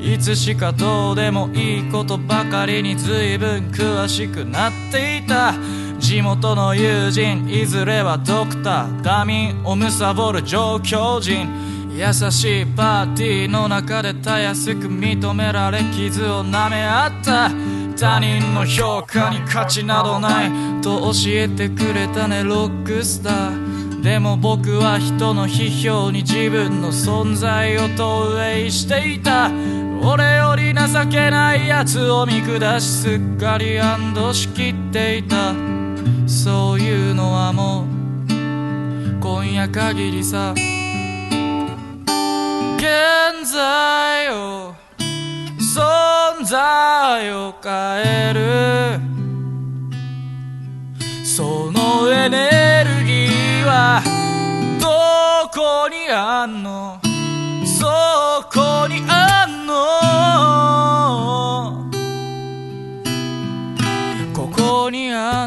いつしかどうでもいいことばかりに随分詳しくなっていた。地元の友人、いずれはドクター、ダミンを貪る上京人、優しいパーティーの中でたやすく認められ傷を舐め合った。他人の評価に価値などないと教えてくれたね、ロックスター。でも僕は人の批評に自分の存在を投影していた。俺より情けない奴を見下し、すっかり安堵しきっていた。そういうのはもう今夜限りさ。現在を存在を変えるそのエネルギーはどこにあんの、そこにあんの、ここにあ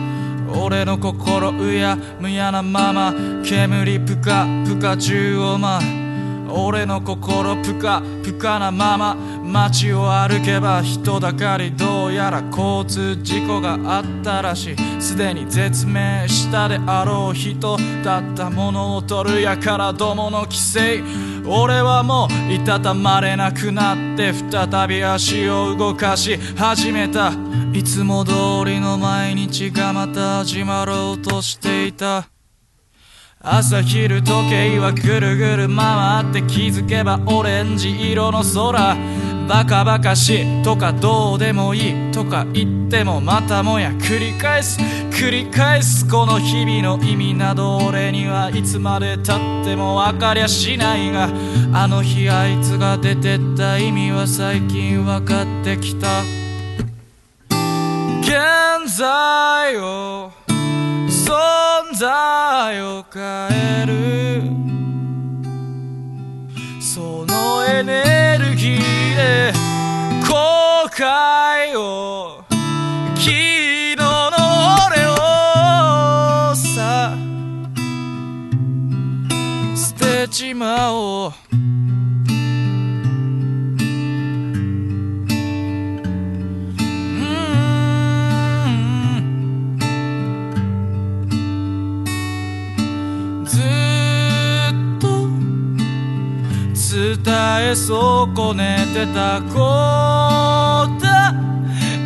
「俺の心うやむやなまま」「煙ぷかぷか中を舞う」俺の心ぷかぷかなまま街を歩けば人だかりどうやら交通事故があったらしいすでに絶命したであろう人だったものを取るやからどもの規制俺はもういたたまれなくなって再び足を動かし始めたいつも通りの毎日がまた始まろうとしていた朝昼時計はぐるぐる回って気づけばオレンジ色の空バカバカしいとかどうでもいいとか言ってもまたもや繰り返す繰り返すこの日々の意味など俺にはいつまでたっても分かりゃしないがあの日あいつが出てった意味は最近分かってきた現在を存在を変えるそのエネルギーで後悔を昨日の俺をさ捨てちまおう伝え損ねてたこと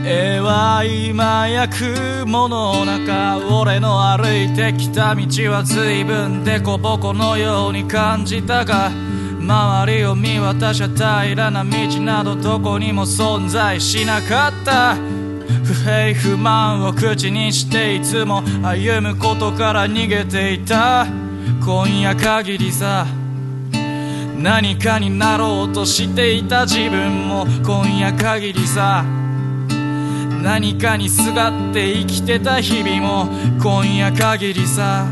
絵は今や雲の中俺の歩いてきた道は随分デコボコのように感じたが周りを見渡しゃ平らな道などどこにも存在しなかった不平不満を口にしていつも歩むことから逃げていた今夜限りさ何かになろうとしていた自分も今夜限りさ何かにすがって生きてた日々も今夜限りさ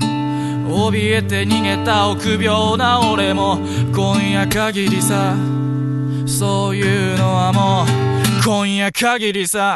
怯えて逃げた臆病な俺も今夜限りさそういうのはもう今夜限りさ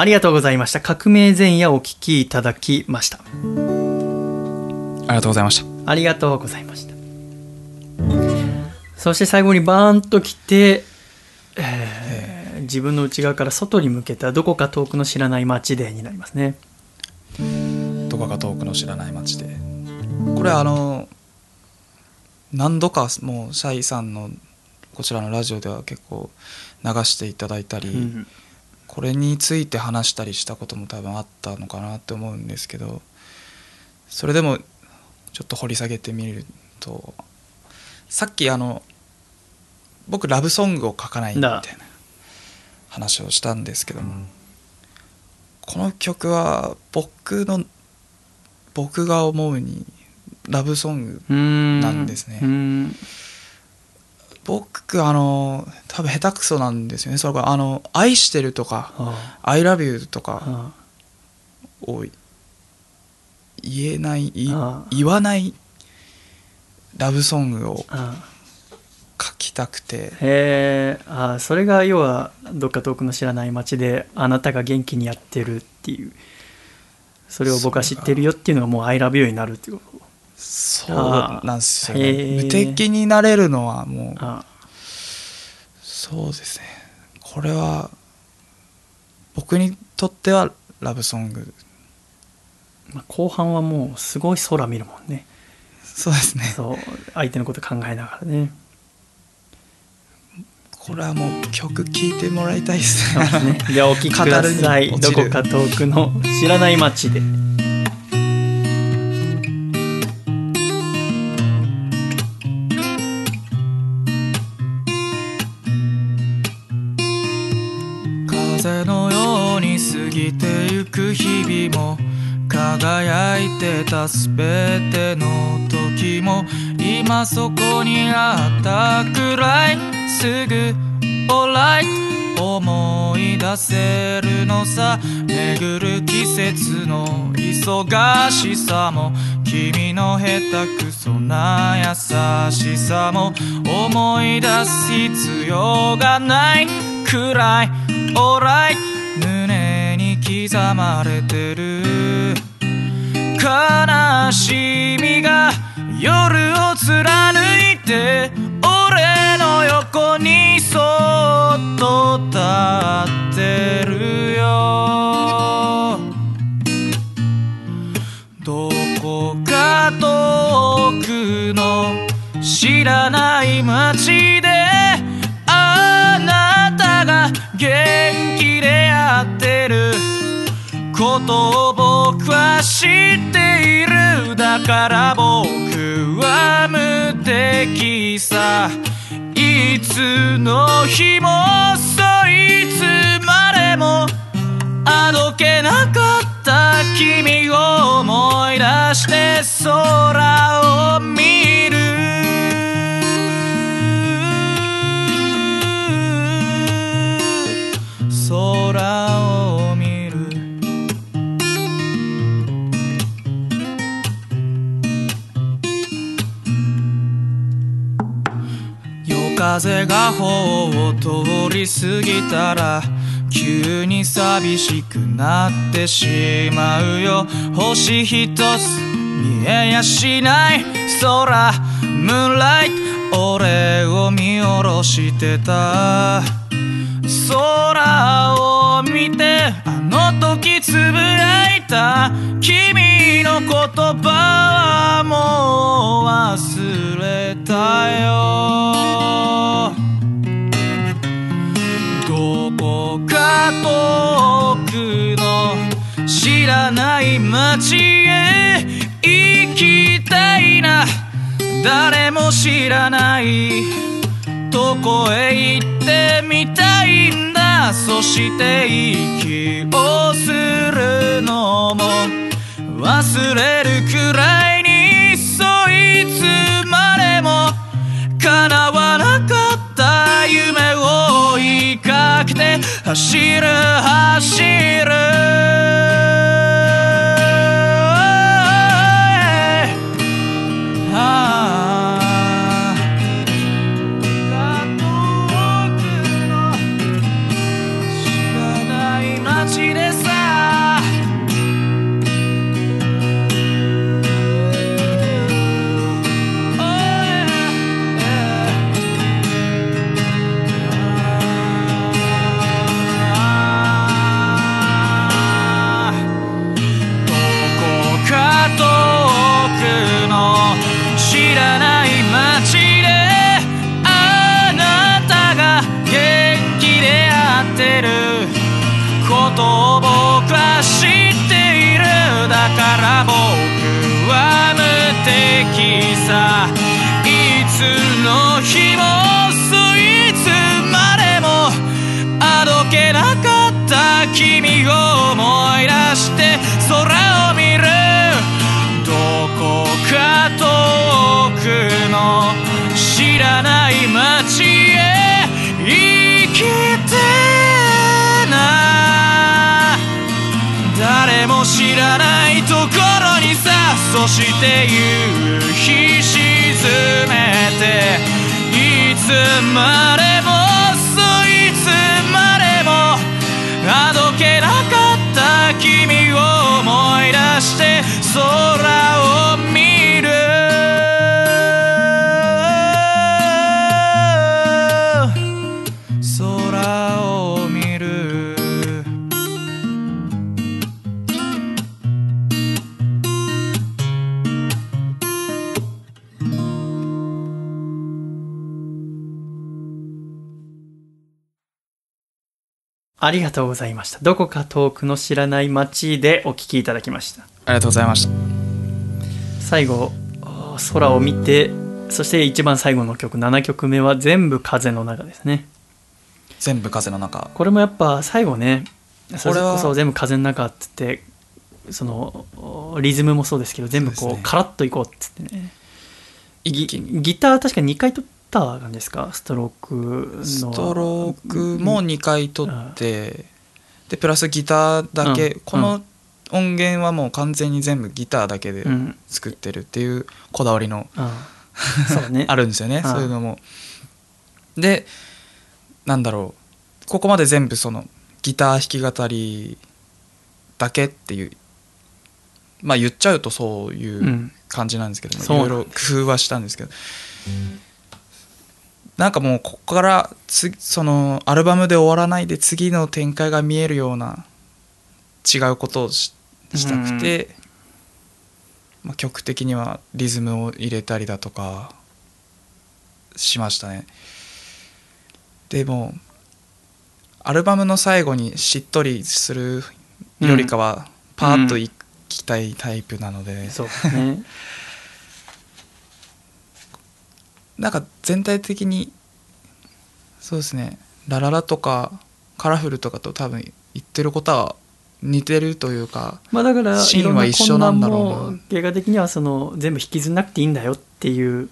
ありがとうございました。革命前夜お聴きいただきました。りがとうございました。ありがとうございました。そして最後にバーンと来て、えー、自分の内側から外に向けたどこか遠くの知らない街でになりますね。どこか遠くの知らない街で。これあの何度かもうシャイさんのこちらのラジオでは結構流していただいたり、うん、これについて話したりしたことも多分あったのかなって思うんですけど、それでもちょっと掘り下げてみると、さっきあの僕ラブソングを書かないみたいな話をしたんですけども、うん、この曲は僕の僕が思うにラブソングなんですね。うん、僕あの多分下手くそなんですよね。それがあの愛してるとか、ああ I love you とかを言えない、ああ言わないラブソングを書きたくて。へえ、それが要はどっか遠くの知らない街であなたが元気にやってるっていう、それを僕は知ってるよっていうのがもう I love you になるっていうこと。そうなんですよね。無敵になれるのはもう、ああそうですね、これは僕にとってはラブソング。後半はもうすごい空見るもんね。そうですね、そう相手のこと考えながらね。これはもう曲聴いてもらいたいですね。ではお聴きください。どこか遠くの知らない街で。風のように過ぎてゆく日々も、輝いてたすべての時も、今そこにあったくらいすぐオーライ思い出せるのさ。巡る季節の忙しさも、君の下手くそな優しさも、思い出す必要がないくらいオーライ胸に刻まれてる悲しみが夜を貫いて俺の横にそっと立ってるよ。どこか遠くの知らない街であなたが元気でやってることを僕は知っている。だから僕は無敵さ。いつの日もそういつまでもあどけなかった君を思い出して空を見る。空を風が頬を通り過ぎたら急に寂しくなってしまうよ。星一つ見えやしない空ムーンライト俺を見下ろしてた。空を見てあの時つぶやいた君の言葉はもう忘れたよ。どこか遠くの知らない街へ行きたいな。誰も知らないどこへ行ってみたいんだ。そして息をするのも忘れるくらいに、そいつまでも叶わなかった夢を追いかけて走る走る。さ、いつの日もいつまでもあどけなかった君を思い出して空を見る。どこか遠くの知らない街へ行きてえな、誰も知らないところにさ。そして夕日沈めて、いつまでもそういつまでもあどけなかった君を思い出して空を見る。空を見る。ありがとうございました。どこか遠くの知らない街でお聞きいただきました。ありがとうございました。最後空を見て、そして一番最後の曲ななきょくめは全部風の中ですね。全部風の中。これもやっぱ最後ね、それこそ全部風の中っつって、そのリズムもそうですけど全部こうカラッといこうっつってね。ギター確かにかいとったんですか？ストロークのストロークもにかい取って、うん、でプラスギターだけ、うん、この音源はもう完全に全部ギターだけで作ってるっていうこだわりの、うん、そうね、あるんですよね、うん、そういうのも。でなんだろう、ここまで全部そのギター弾き語りだけっていう、まあ言っちゃうとそういう感じなんですけども、いろいろ工夫はしたんですけど、うんなんかもうここからつそのアルバムで終わらないで次の展開が見えるような違うことを し, したくて、まあ、曲的にはリズムを入れたりだとかしましたね。でもアルバムの最後にしっとりするよりかはパーッといきたいタイプなので、うんうん、そうですねなんか全体的にそうですね、ラララとかカラフルとかと多分言ってることは似てるというか、まあ、だからシーンは一緒なんだろうな。も映画的にはその全部引きずんなくていいんだよっていう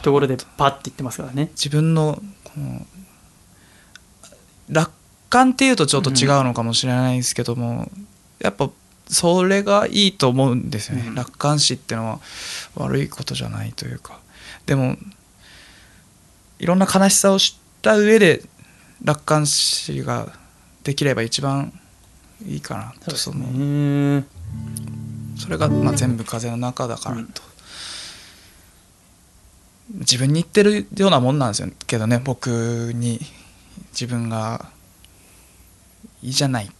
ところでパッて言ってますからね。自分 の, この楽観っていうとちょっと違うのかもしれないですけども、うん、やっぱそれがいいと思うんですよね、うん、楽観視っていうのは悪いことじゃないというか。でもいろんな悲しさを知った上で楽観視ができれば一番いいかなと。 そ, そのそれがまあ全部風の中だからと、うん、自分に言ってるようなもんなんですよけどね。僕に自分がいいじゃないって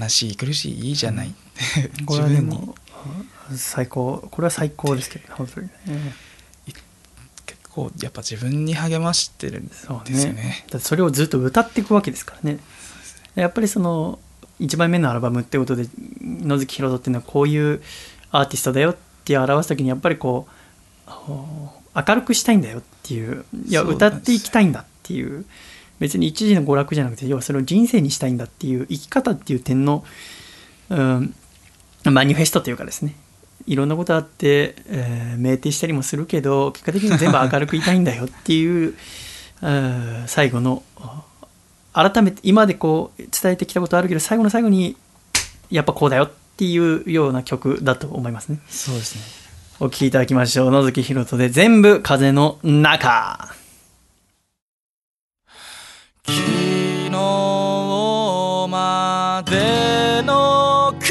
悲しい苦しいいいじゃないって自分に最高、これは最高ですけど本当に、ね、結構やっぱ自分に励ましてるんですよ ね, そ, ねだそれをずっと歌っていくわけですから ね, ねやっぱりそのいちまいめのアルバムってことで野月博人っていうのはこういうアーティストだよって表すときにやっぱりこう明るくしたいんだよっていう、いや歌っていきたいんだっていう、別に一時の娯楽じゃなくて要はそれを人生にしたいんだっていう生き方っていう点の、うん、マニフェストというかですね、いろんなことあって、えー、酩酊したりもするけど結果的に全部明るくいたいんだよっていう最後の改めて今までこう伝えてきたことあるけど最後の最後にやっぱこうだよっていうような曲だと思いますね。そうですね。お聴きいただきましょう。野月博人で全部風の中。昨日までの悲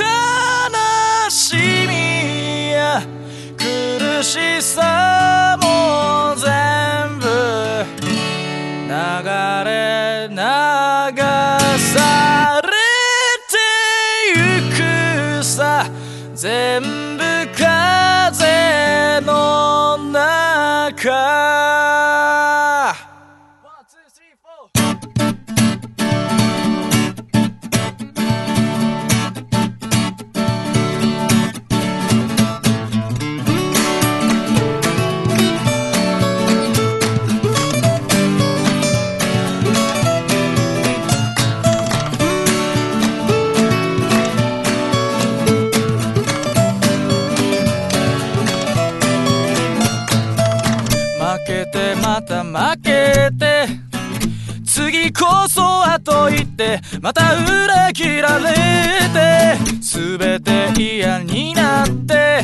しみ苦しさも全部流れ流されてゆくさ、全部風の中。負けて次こそはと言ってまた裏切られて全て嫌になって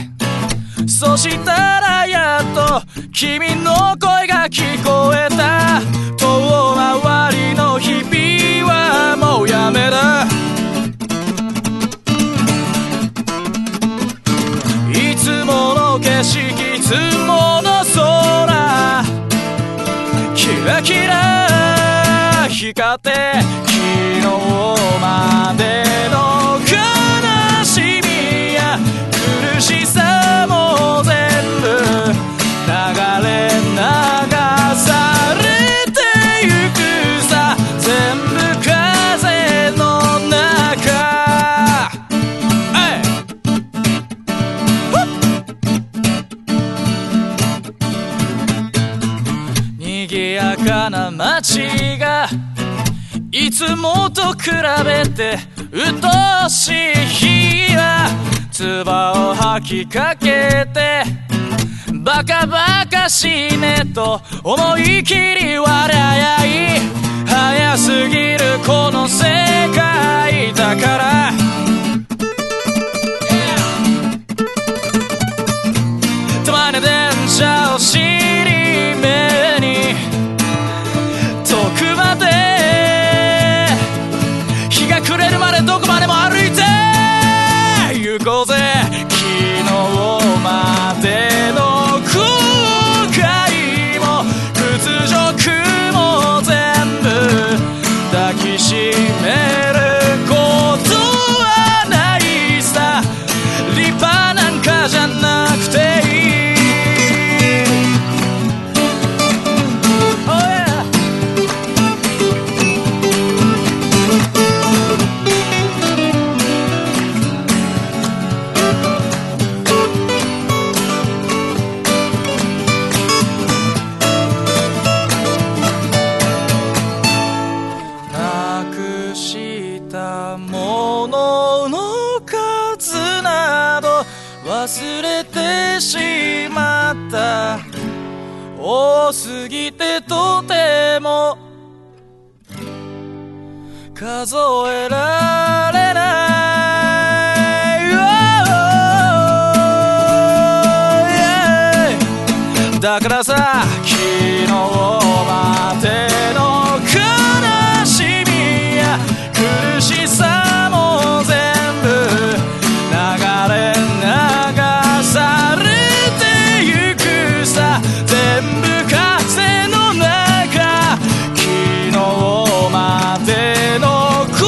そしたらやっと君の声が聞こえた遠回りの日々はもうやめだいつもの景色いつもの空キラキラ光って昨日までの悲しみや苦しさも全部流れ流されてゆくさ全部風の中賑やかな街がいつもと比べてうっとしい日は唾を吐きかけてバカバカしいねと思いきり笑い早すぎるこの世界だからたまに電車を尻目に遠くまで日が暮れるまでどこまでも歩いて行こうぜ昨日までの後悔も屈辱も全部抱きしめることはないさ立派なんかじゃなくていい忘れてしまった多すぎてとても数えられない、oh, yeah. だからさ昨日までの悲しみや苦しさも全部流れ流れ全部風の中昨日までの後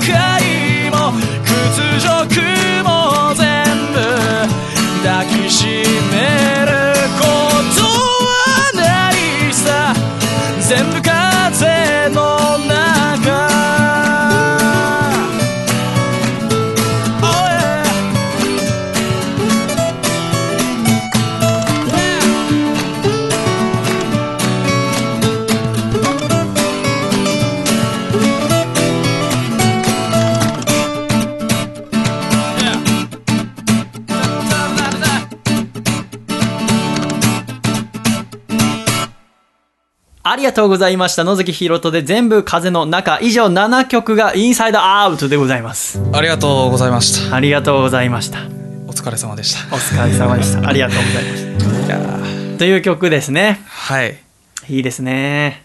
悔も屈辱も全部抱きしめることはないさ全部風の中ありがとうございました。野月ひろとで全部風の中。以上ななきょくがインサイドアウトでございます。ありがとうございました。ありがとうございました。お疲れ様でした。お疲れ様でした。ありがとうございました。いやという曲ですね。はい。いいですね。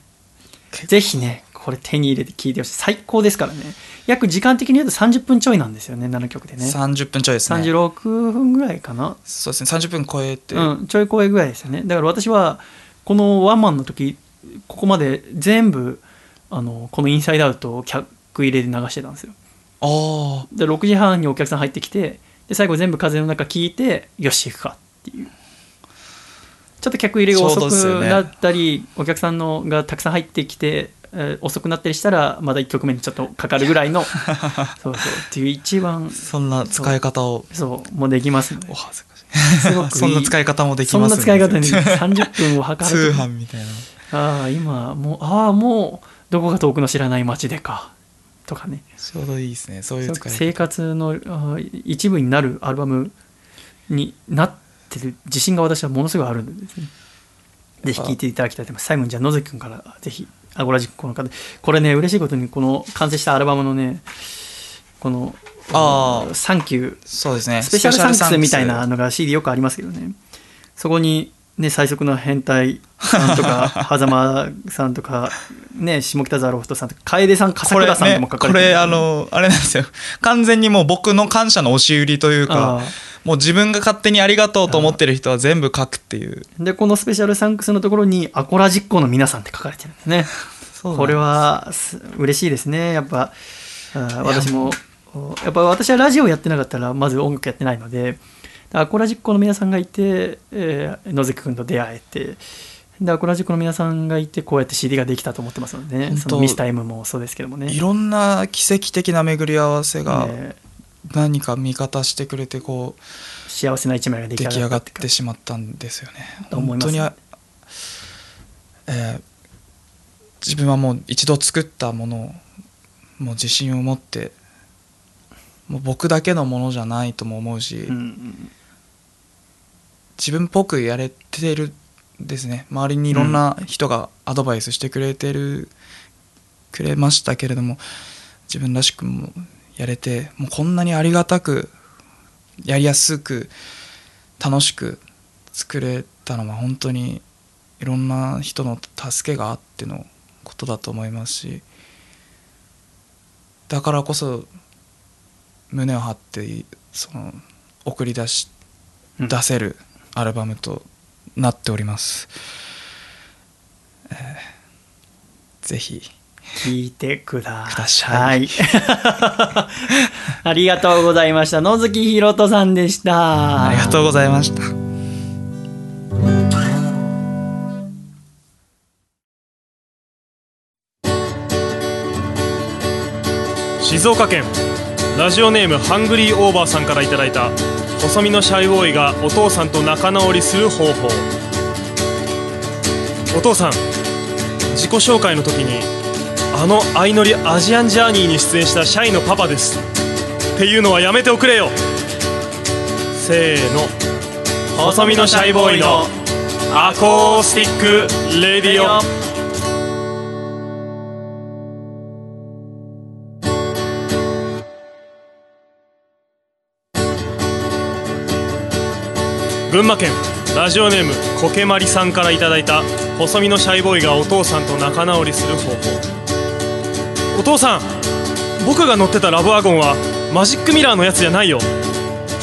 ぜひね、これ手に入れて聴いてほしい。最高ですからね。約時間的に言うとさんじゅっぷんちょいなんですよね、ななきょくでね。さんじゅっぷんちょいですね。さんじゅうろくふんぐらいかな。そうですね、さんじゅっぷん超えて。うん、ちょい超えぐらいですよね。だから私は、このワンマンの時、ここまで全部あのこのインサイドアウトを客入れで流してたんですよ。あでろくじはんにお客さん入ってきてで最後全部風の中聞いてよし行くかっていうちょっと客入れが遅くなったり、ね、お客さんのがたくさん入ってきて、えー、遅くなったりしたらまだいっきょくめにちょっとかかるぐらいのそうそうっていう一番そんな使い方をそうそうもうできますのでお恥ずかしいすごくいいそんな使い方もできますのでそんな使い方にさんじゅっぷんを計る通販みたいなああ今もうああもうどこか遠くの知らない街でかとかねちょうどいいですねそういう使い方生活の一部になるアルバムになってる自信が私はものすごいあるんですねぜひ聞いていただきたいと思います。最後にじゃあ野崎君からぜひアゴラジックこの方これね嬉しいことにこの完成したアルバムのねこのあサンキューそうですねスペシャルサンクスみたいなのが シーディー よくありますけどねそこにね最速の変態さんとか狭間さんとかね下北沢ロフトさんとか楓さん笠倉さんとも書かれてる、ね、これあのあれなんですよ完全にもう僕の感謝の押し売りというかもう自分が勝手にありがとうと思ってる人は全部書くっていうでこのスペシャルサンクスのところにアコラ実行の皆さんって書かれてるんですねそうですこれは嬉しいですねやっぱあ私もやっぱ私はラジオやってなかったらまず音楽やってないのでアコラジッコの皆さんがいて、えー、野関君と出会えてでアコラジッコの皆さんがいてこうやって シーディー ができたと思ってますのでねそのミスター M もそうですけどもねいろんな奇跡的な巡り合わせが何か味方してくれてこう、えー、幸せな一枚が出来上がってしまったんですよね本当に、えー、自分はもう一度作ったものをもう自信を持ってもう僕だけのものじゃないとも思うし、うんうん、自分っぽくやれてるですね周りにいろんな人がアドバイスしてくれてる、うん、くれましたけれども自分らしくもやれてもうこんなにありがたくやりやすく楽しく作れたのは本当にいろんな人の助けがあってのことだと思いますしだからこそ胸を張ってその送り出し出せるアルバムとなっております、えー、ぜひ聴いてください、はい、ありがとうございました。野月ひろとさんでした。ありがとうございました。静岡県ラジオネームハングリーオーバーさんからいただいた細身のシャイボーイがお父さんと仲直りする方法。お父さん、自己紹介の時にあの相乗りアジアンジャーニーに出演したシャイのパパですっていうのはやめておくれよ。せーの、細身のシャイボーイのアコースティックレディオ。群馬県ラジオネームコケマリさんからいただいた細身のシャイボーイがお父さんと仲直りする方法。お父さん、僕が乗ってたラブワゴンはマジックミラーのやつじゃないよ。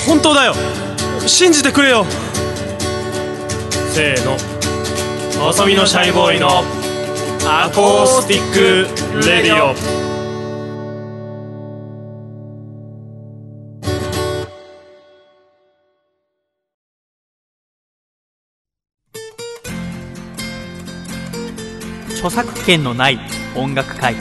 本当だよ、信じてくれよ。せーの、細身のシャイボーイのアコースティックレディオ。著作権のない音楽会。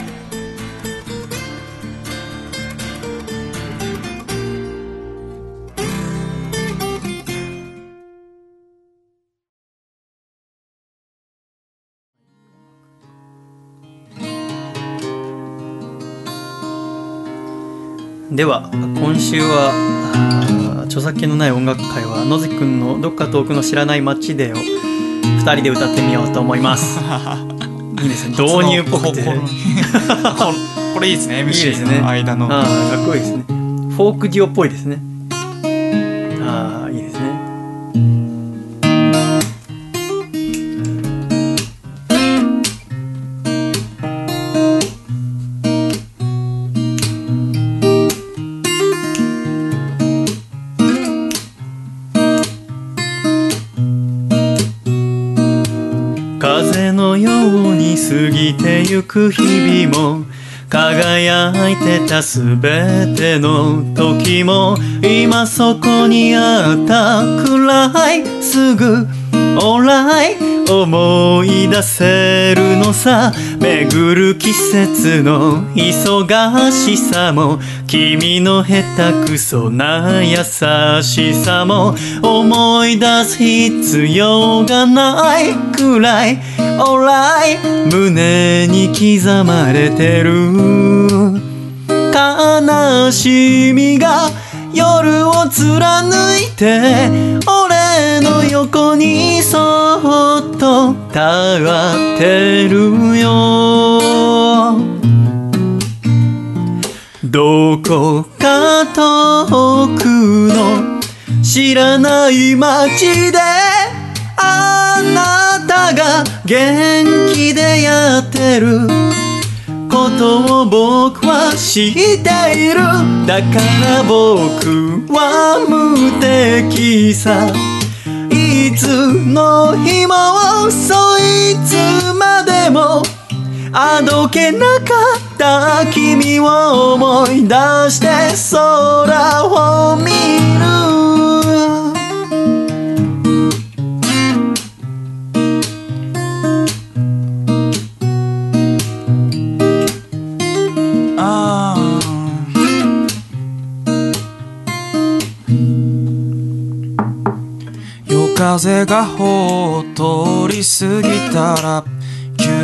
では今週は著作権のない音楽会は野月くんのどっか遠くの知らない街でをふたりで歌ってみようと思いますいいですね、導入っぽくてこれいいですね、エムシー の間のああかっこいいですね、フォークデュオっぽいですね。ああいいですね。過ぎてゆく日々も輝いてたすべての時も今そこにあったくらいすぐオーライ思い出せるのさ。巡る季節の忙しさも君の下手くそな優しさも思い出す必要がないくらいオーライ胸に刻まれてる悲しみが夜を貫いて俺の夜横にそっと垂ってるよ。どこか遠くの知らない街であなたが元気でやってることを僕は知っている。だから僕は無敵さ。いつの日もそいつまでもあどけなかった君を思い出して空を見る。風がほう通り過ぎたら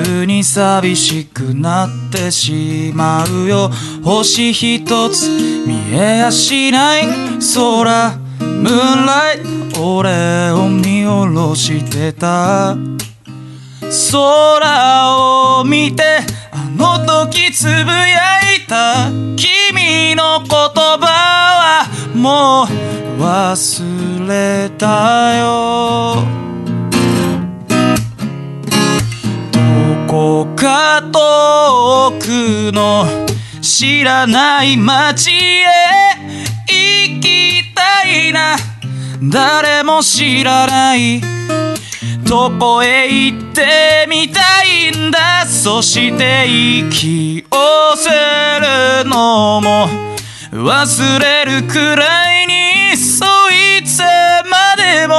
急に寂しくなってしまうよ。星一つ見えやしない空ムーンライト、俺を見下ろしてた。空を見てあの時つぶやいた君の言葉はもう忘れたよ。どこか遠くの知らない街へ行きたいな。誰も知らないとこへ行ってみたいんだ。そして息をするのも忘れるくらいにそいつまでも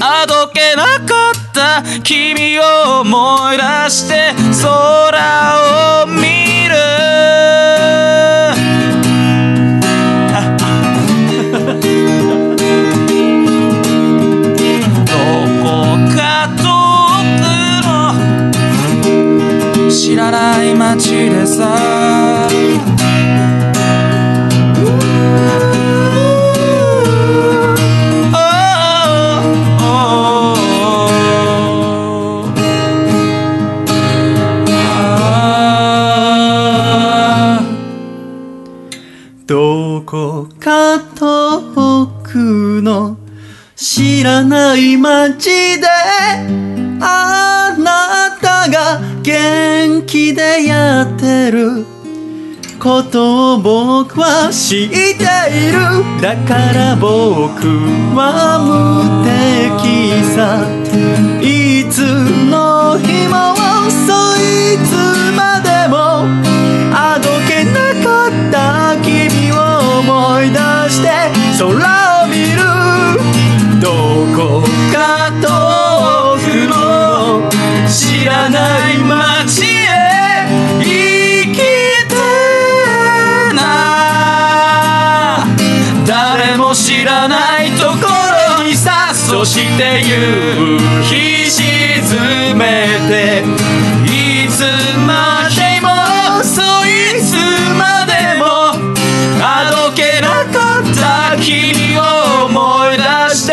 あどけなかった君を思い出して空を見る。どこか遠くの知らない街でさ知らない街であなたが元気でやってることを僕は知っている。だから僕は無敵さ。いつの日もそいつまでもあどけなかった君を思い出して空を見る。どこか遠くの知らない街へ行きたいな。誰も知らないところにさ。そして夕日沈めていつまでもそいつまでもあどけなかった君を思い出して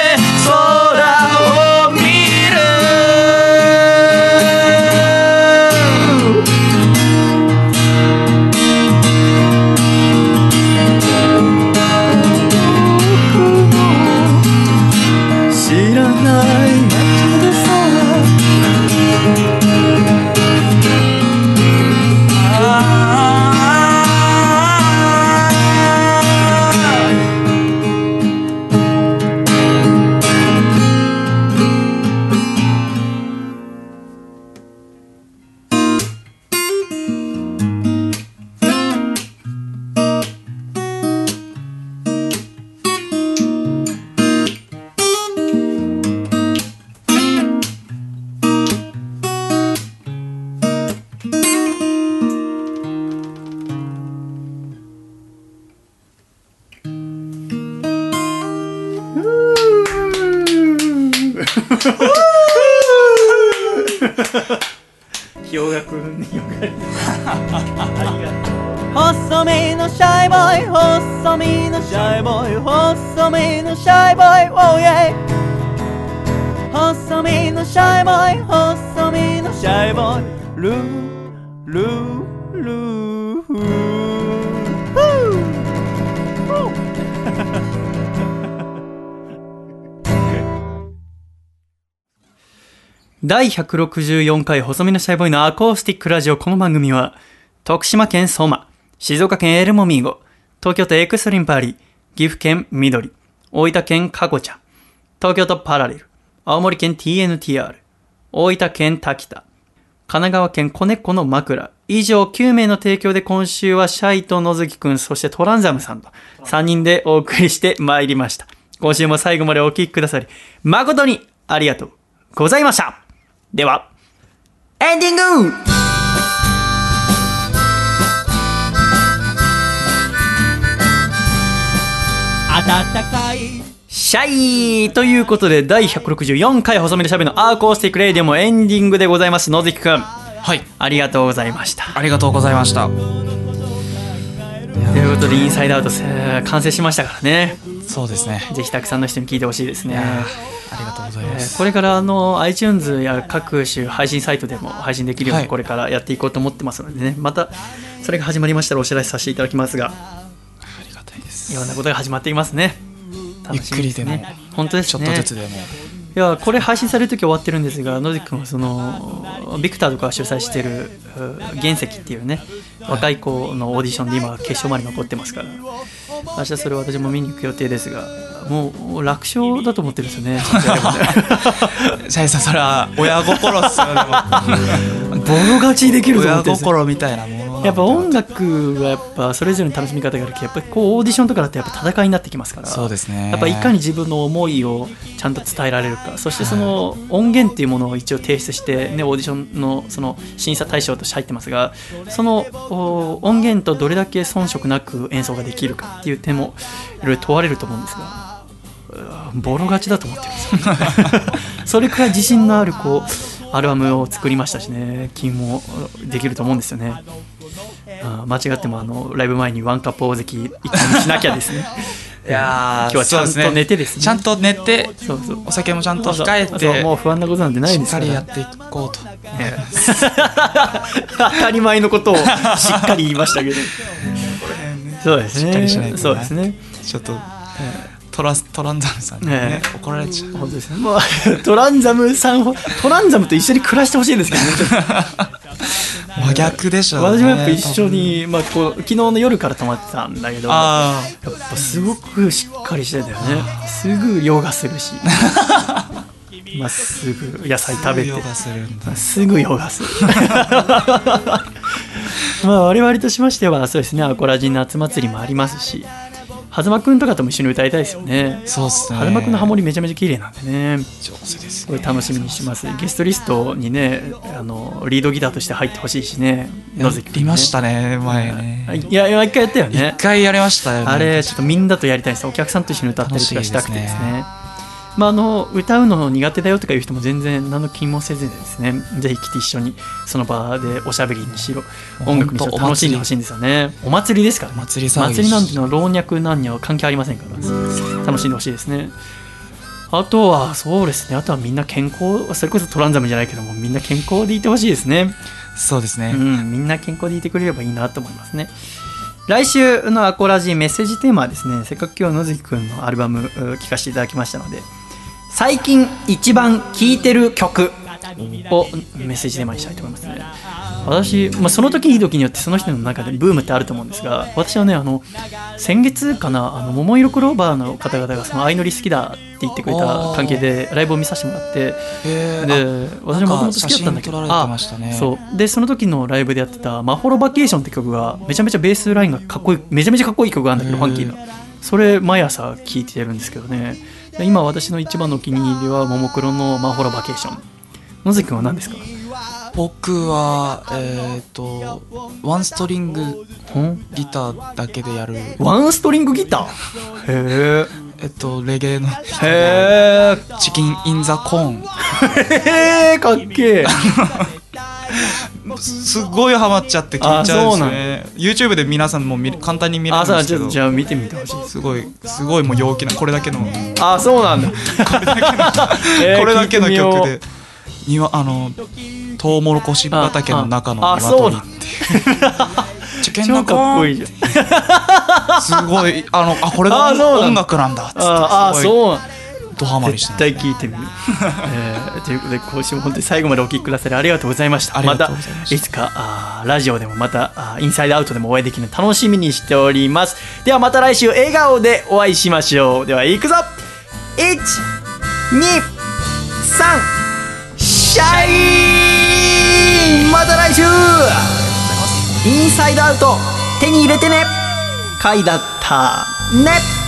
細身のシャイボーイ、細身のシャイボーイ、細身のシャイボーイ、おいえい。細身のシャイボーイ、細身のシャイボーイ、ルールールーフー。だいひゃくろくじゅうよんかい細身のシャイボーイのアコースティックラジオ。この番組は徳島県ソマ、静岡県エルモミーゴ、東京都エクストリンパーリー、岐阜県みどり、大分県かごちゃん、東京都パラレル、青森県 ティーエヌティーアール、大分県滝田、神奈川県子猫の枕、以上きゅうめいの提供で今週はシャイと野月くん、そしてトランザムさんとさんにんでお送りしてまいりました。今週も最後までお聴きくださり誠にありがとうございました。ではエンディング。暖かいシャイということで、だいひゃくろくじゅうよんかい細身でしゃべるのアーコースティックレディオもエンディングでございます。野月くん、はい、ありがとうございました。ありがとうございました。ということでインサイドアウト完成しましたからね。そうですね、ぜひたくさんの人に聞いてほしいですね。ありがとうございます。これからあの iTunes や各種配信サイトでも配信できるようにこれからやっていこうと思ってますのでね、はい、またそれが始まりましたらお知らせさせていただきますが、いろんなことが始まっていますね。楽しみですね。ゆっくりでも本当ですね。ちょっとずつでも。いやこれ配信されるとき終わってるんですが、野月君はそのビクターとか主催している原石っていうね、若い子のオーディションで今決勝まで残ってますから、明日それ私も見に行く予定ですが、もう楽勝だと思ってるんですよね。シャイさんそれは親心っすよね。ボロ勝ちできると思ってるんですよ。親心みたいなもの。やっぱ音楽はやっぱそれぞれの楽しみ方があるけど、やっぱりこうオーディションとかだとやっぱ戦いになってきますから、そうですね、やっぱいかに自分の思いをちゃんと伝えられるか、そしてその音源っていうものを一応提出して、ね、オーディション の, その審査対象として入ってますが、その音源とどれだけ遜色なく演奏ができるかっていう点もいろいろ問われると思うんですが、ボロ勝ちだと思ってるんですよ。それくらい自信のあるこうアルバムを作りましたしね、君もできると思うんですよね。ああ間違ってもあのライブ前にワンカップ大関一回しなきゃですね。いや今日はちゃんと寝てですね、ちゃんと寝て、そうそう、お酒もちゃんと控えて、そうそう、もう不安なことなんてないですから、しっかりやっていこうと、ね、当たり前のことをしっかり言いましたけど、そうですね、しっかりしないと、ね、そうですね、ちょっと、えートラ, トランザムさんに、ね、えー、怒られちゃう。本当ですね。まあ、トランザムさん、トランザムと一緒に暮らしてほしいですけどね。真逆でしょうね。私もやっぱ一緒に、まあ、こう昨日の夜から泊まってたんだけど、あやっぱすごくしっかりしてたよね。すぐヨガするし、まあ、すぐ野菜食べて、すぐヨガする。まあ我々としましてはそうですね、アコラジン夏祭りもありますし。はずまくんとかとも一緒に歌いたいですよね。そうっすね。はずまくんのハモリめちゃめちゃ綺麗なんでね。上手ですね。これ楽しみにしてます。ゲストリストにね、あのリードギターとして入ってほしいしね。野月くんね。いましたね前ね。いやいや一回やったよね。一回やりましたよね。あれちょっとみんなとやりたいです。お客さんと一緒に歌ったりとかしたくてですね。まああの歌うの苦手だよとかいう人も全然何の気もせずにですね、ぜひ来て一緒にその場でおしゃべりにしろ音楽にしろ楽しんでほしいんですよね。お祭りですから、祭り祭りなんてのは老若男女は関係ありませんから楽しんでほしいですね。あとはそうですね、あとはみんな健康、それこそトランザムじゃないけども、みんな健康でいてほしいですね。そうですね、うん、みんな健康でいてくれればいいなと思いますね。来週のアコラジメッセージテーマはですね、せっかく今日野月くんのアルバム聞かせていただきましたので、最近一番聴いてる曲をメッセージテーマにしたいと思いますね。私、まあ、その時々によってその人の中でブームってあると思うんですが、私はね、あの先月かな、あの桃色クローバーの方々がその相乗り好きだって言ってくれた関係でライブを見させてもらって、で私ももともと好きだったんだけど、あ、そうでその時のライブでやってたマホロバケーションって曲がめちゃめちゃベースラインがかっこいい、めちゃめちゃかっこいい曲があるんだけど、ファンキーな、それ毎朝聴いてるんですけどね。今私の一番のお気に入りはももクロのマホロバケーション。野月くんは何ですか？僕はえっとワンストリングギターだけでやる。ワンストリングギター？へえ。えっとレゲエのへえ。チキンインザコーン。へえ、かっけえ。すごいハマっちゃって聞いちゃうんですね。YouTube で皆さんも見簡単に見られるんですけど、あ、そう、じゃあ見てみてほしい。すごいすごいもう陽気なこれだけの、あ、そうなんだこれだけの曲で庭、あのトウモロコシ畑の中の鶏っていうチケンナコーンってすごい、あのあこれが音楽なんだっつって、ああそうなんだ、ドハマりして絶対聞いてみる、えー、ということで今週も本当に最後までお聞きくださりありがとうございました。またいつかあラジオでもまたインサイドアウトでもお会いできるの楽しみにしております。ではまた来週笑顔でお会いしましょう。ではいくぞ、 いち、に、さん シャイン、また来週インサイドアウト手に入れてね、回だったね。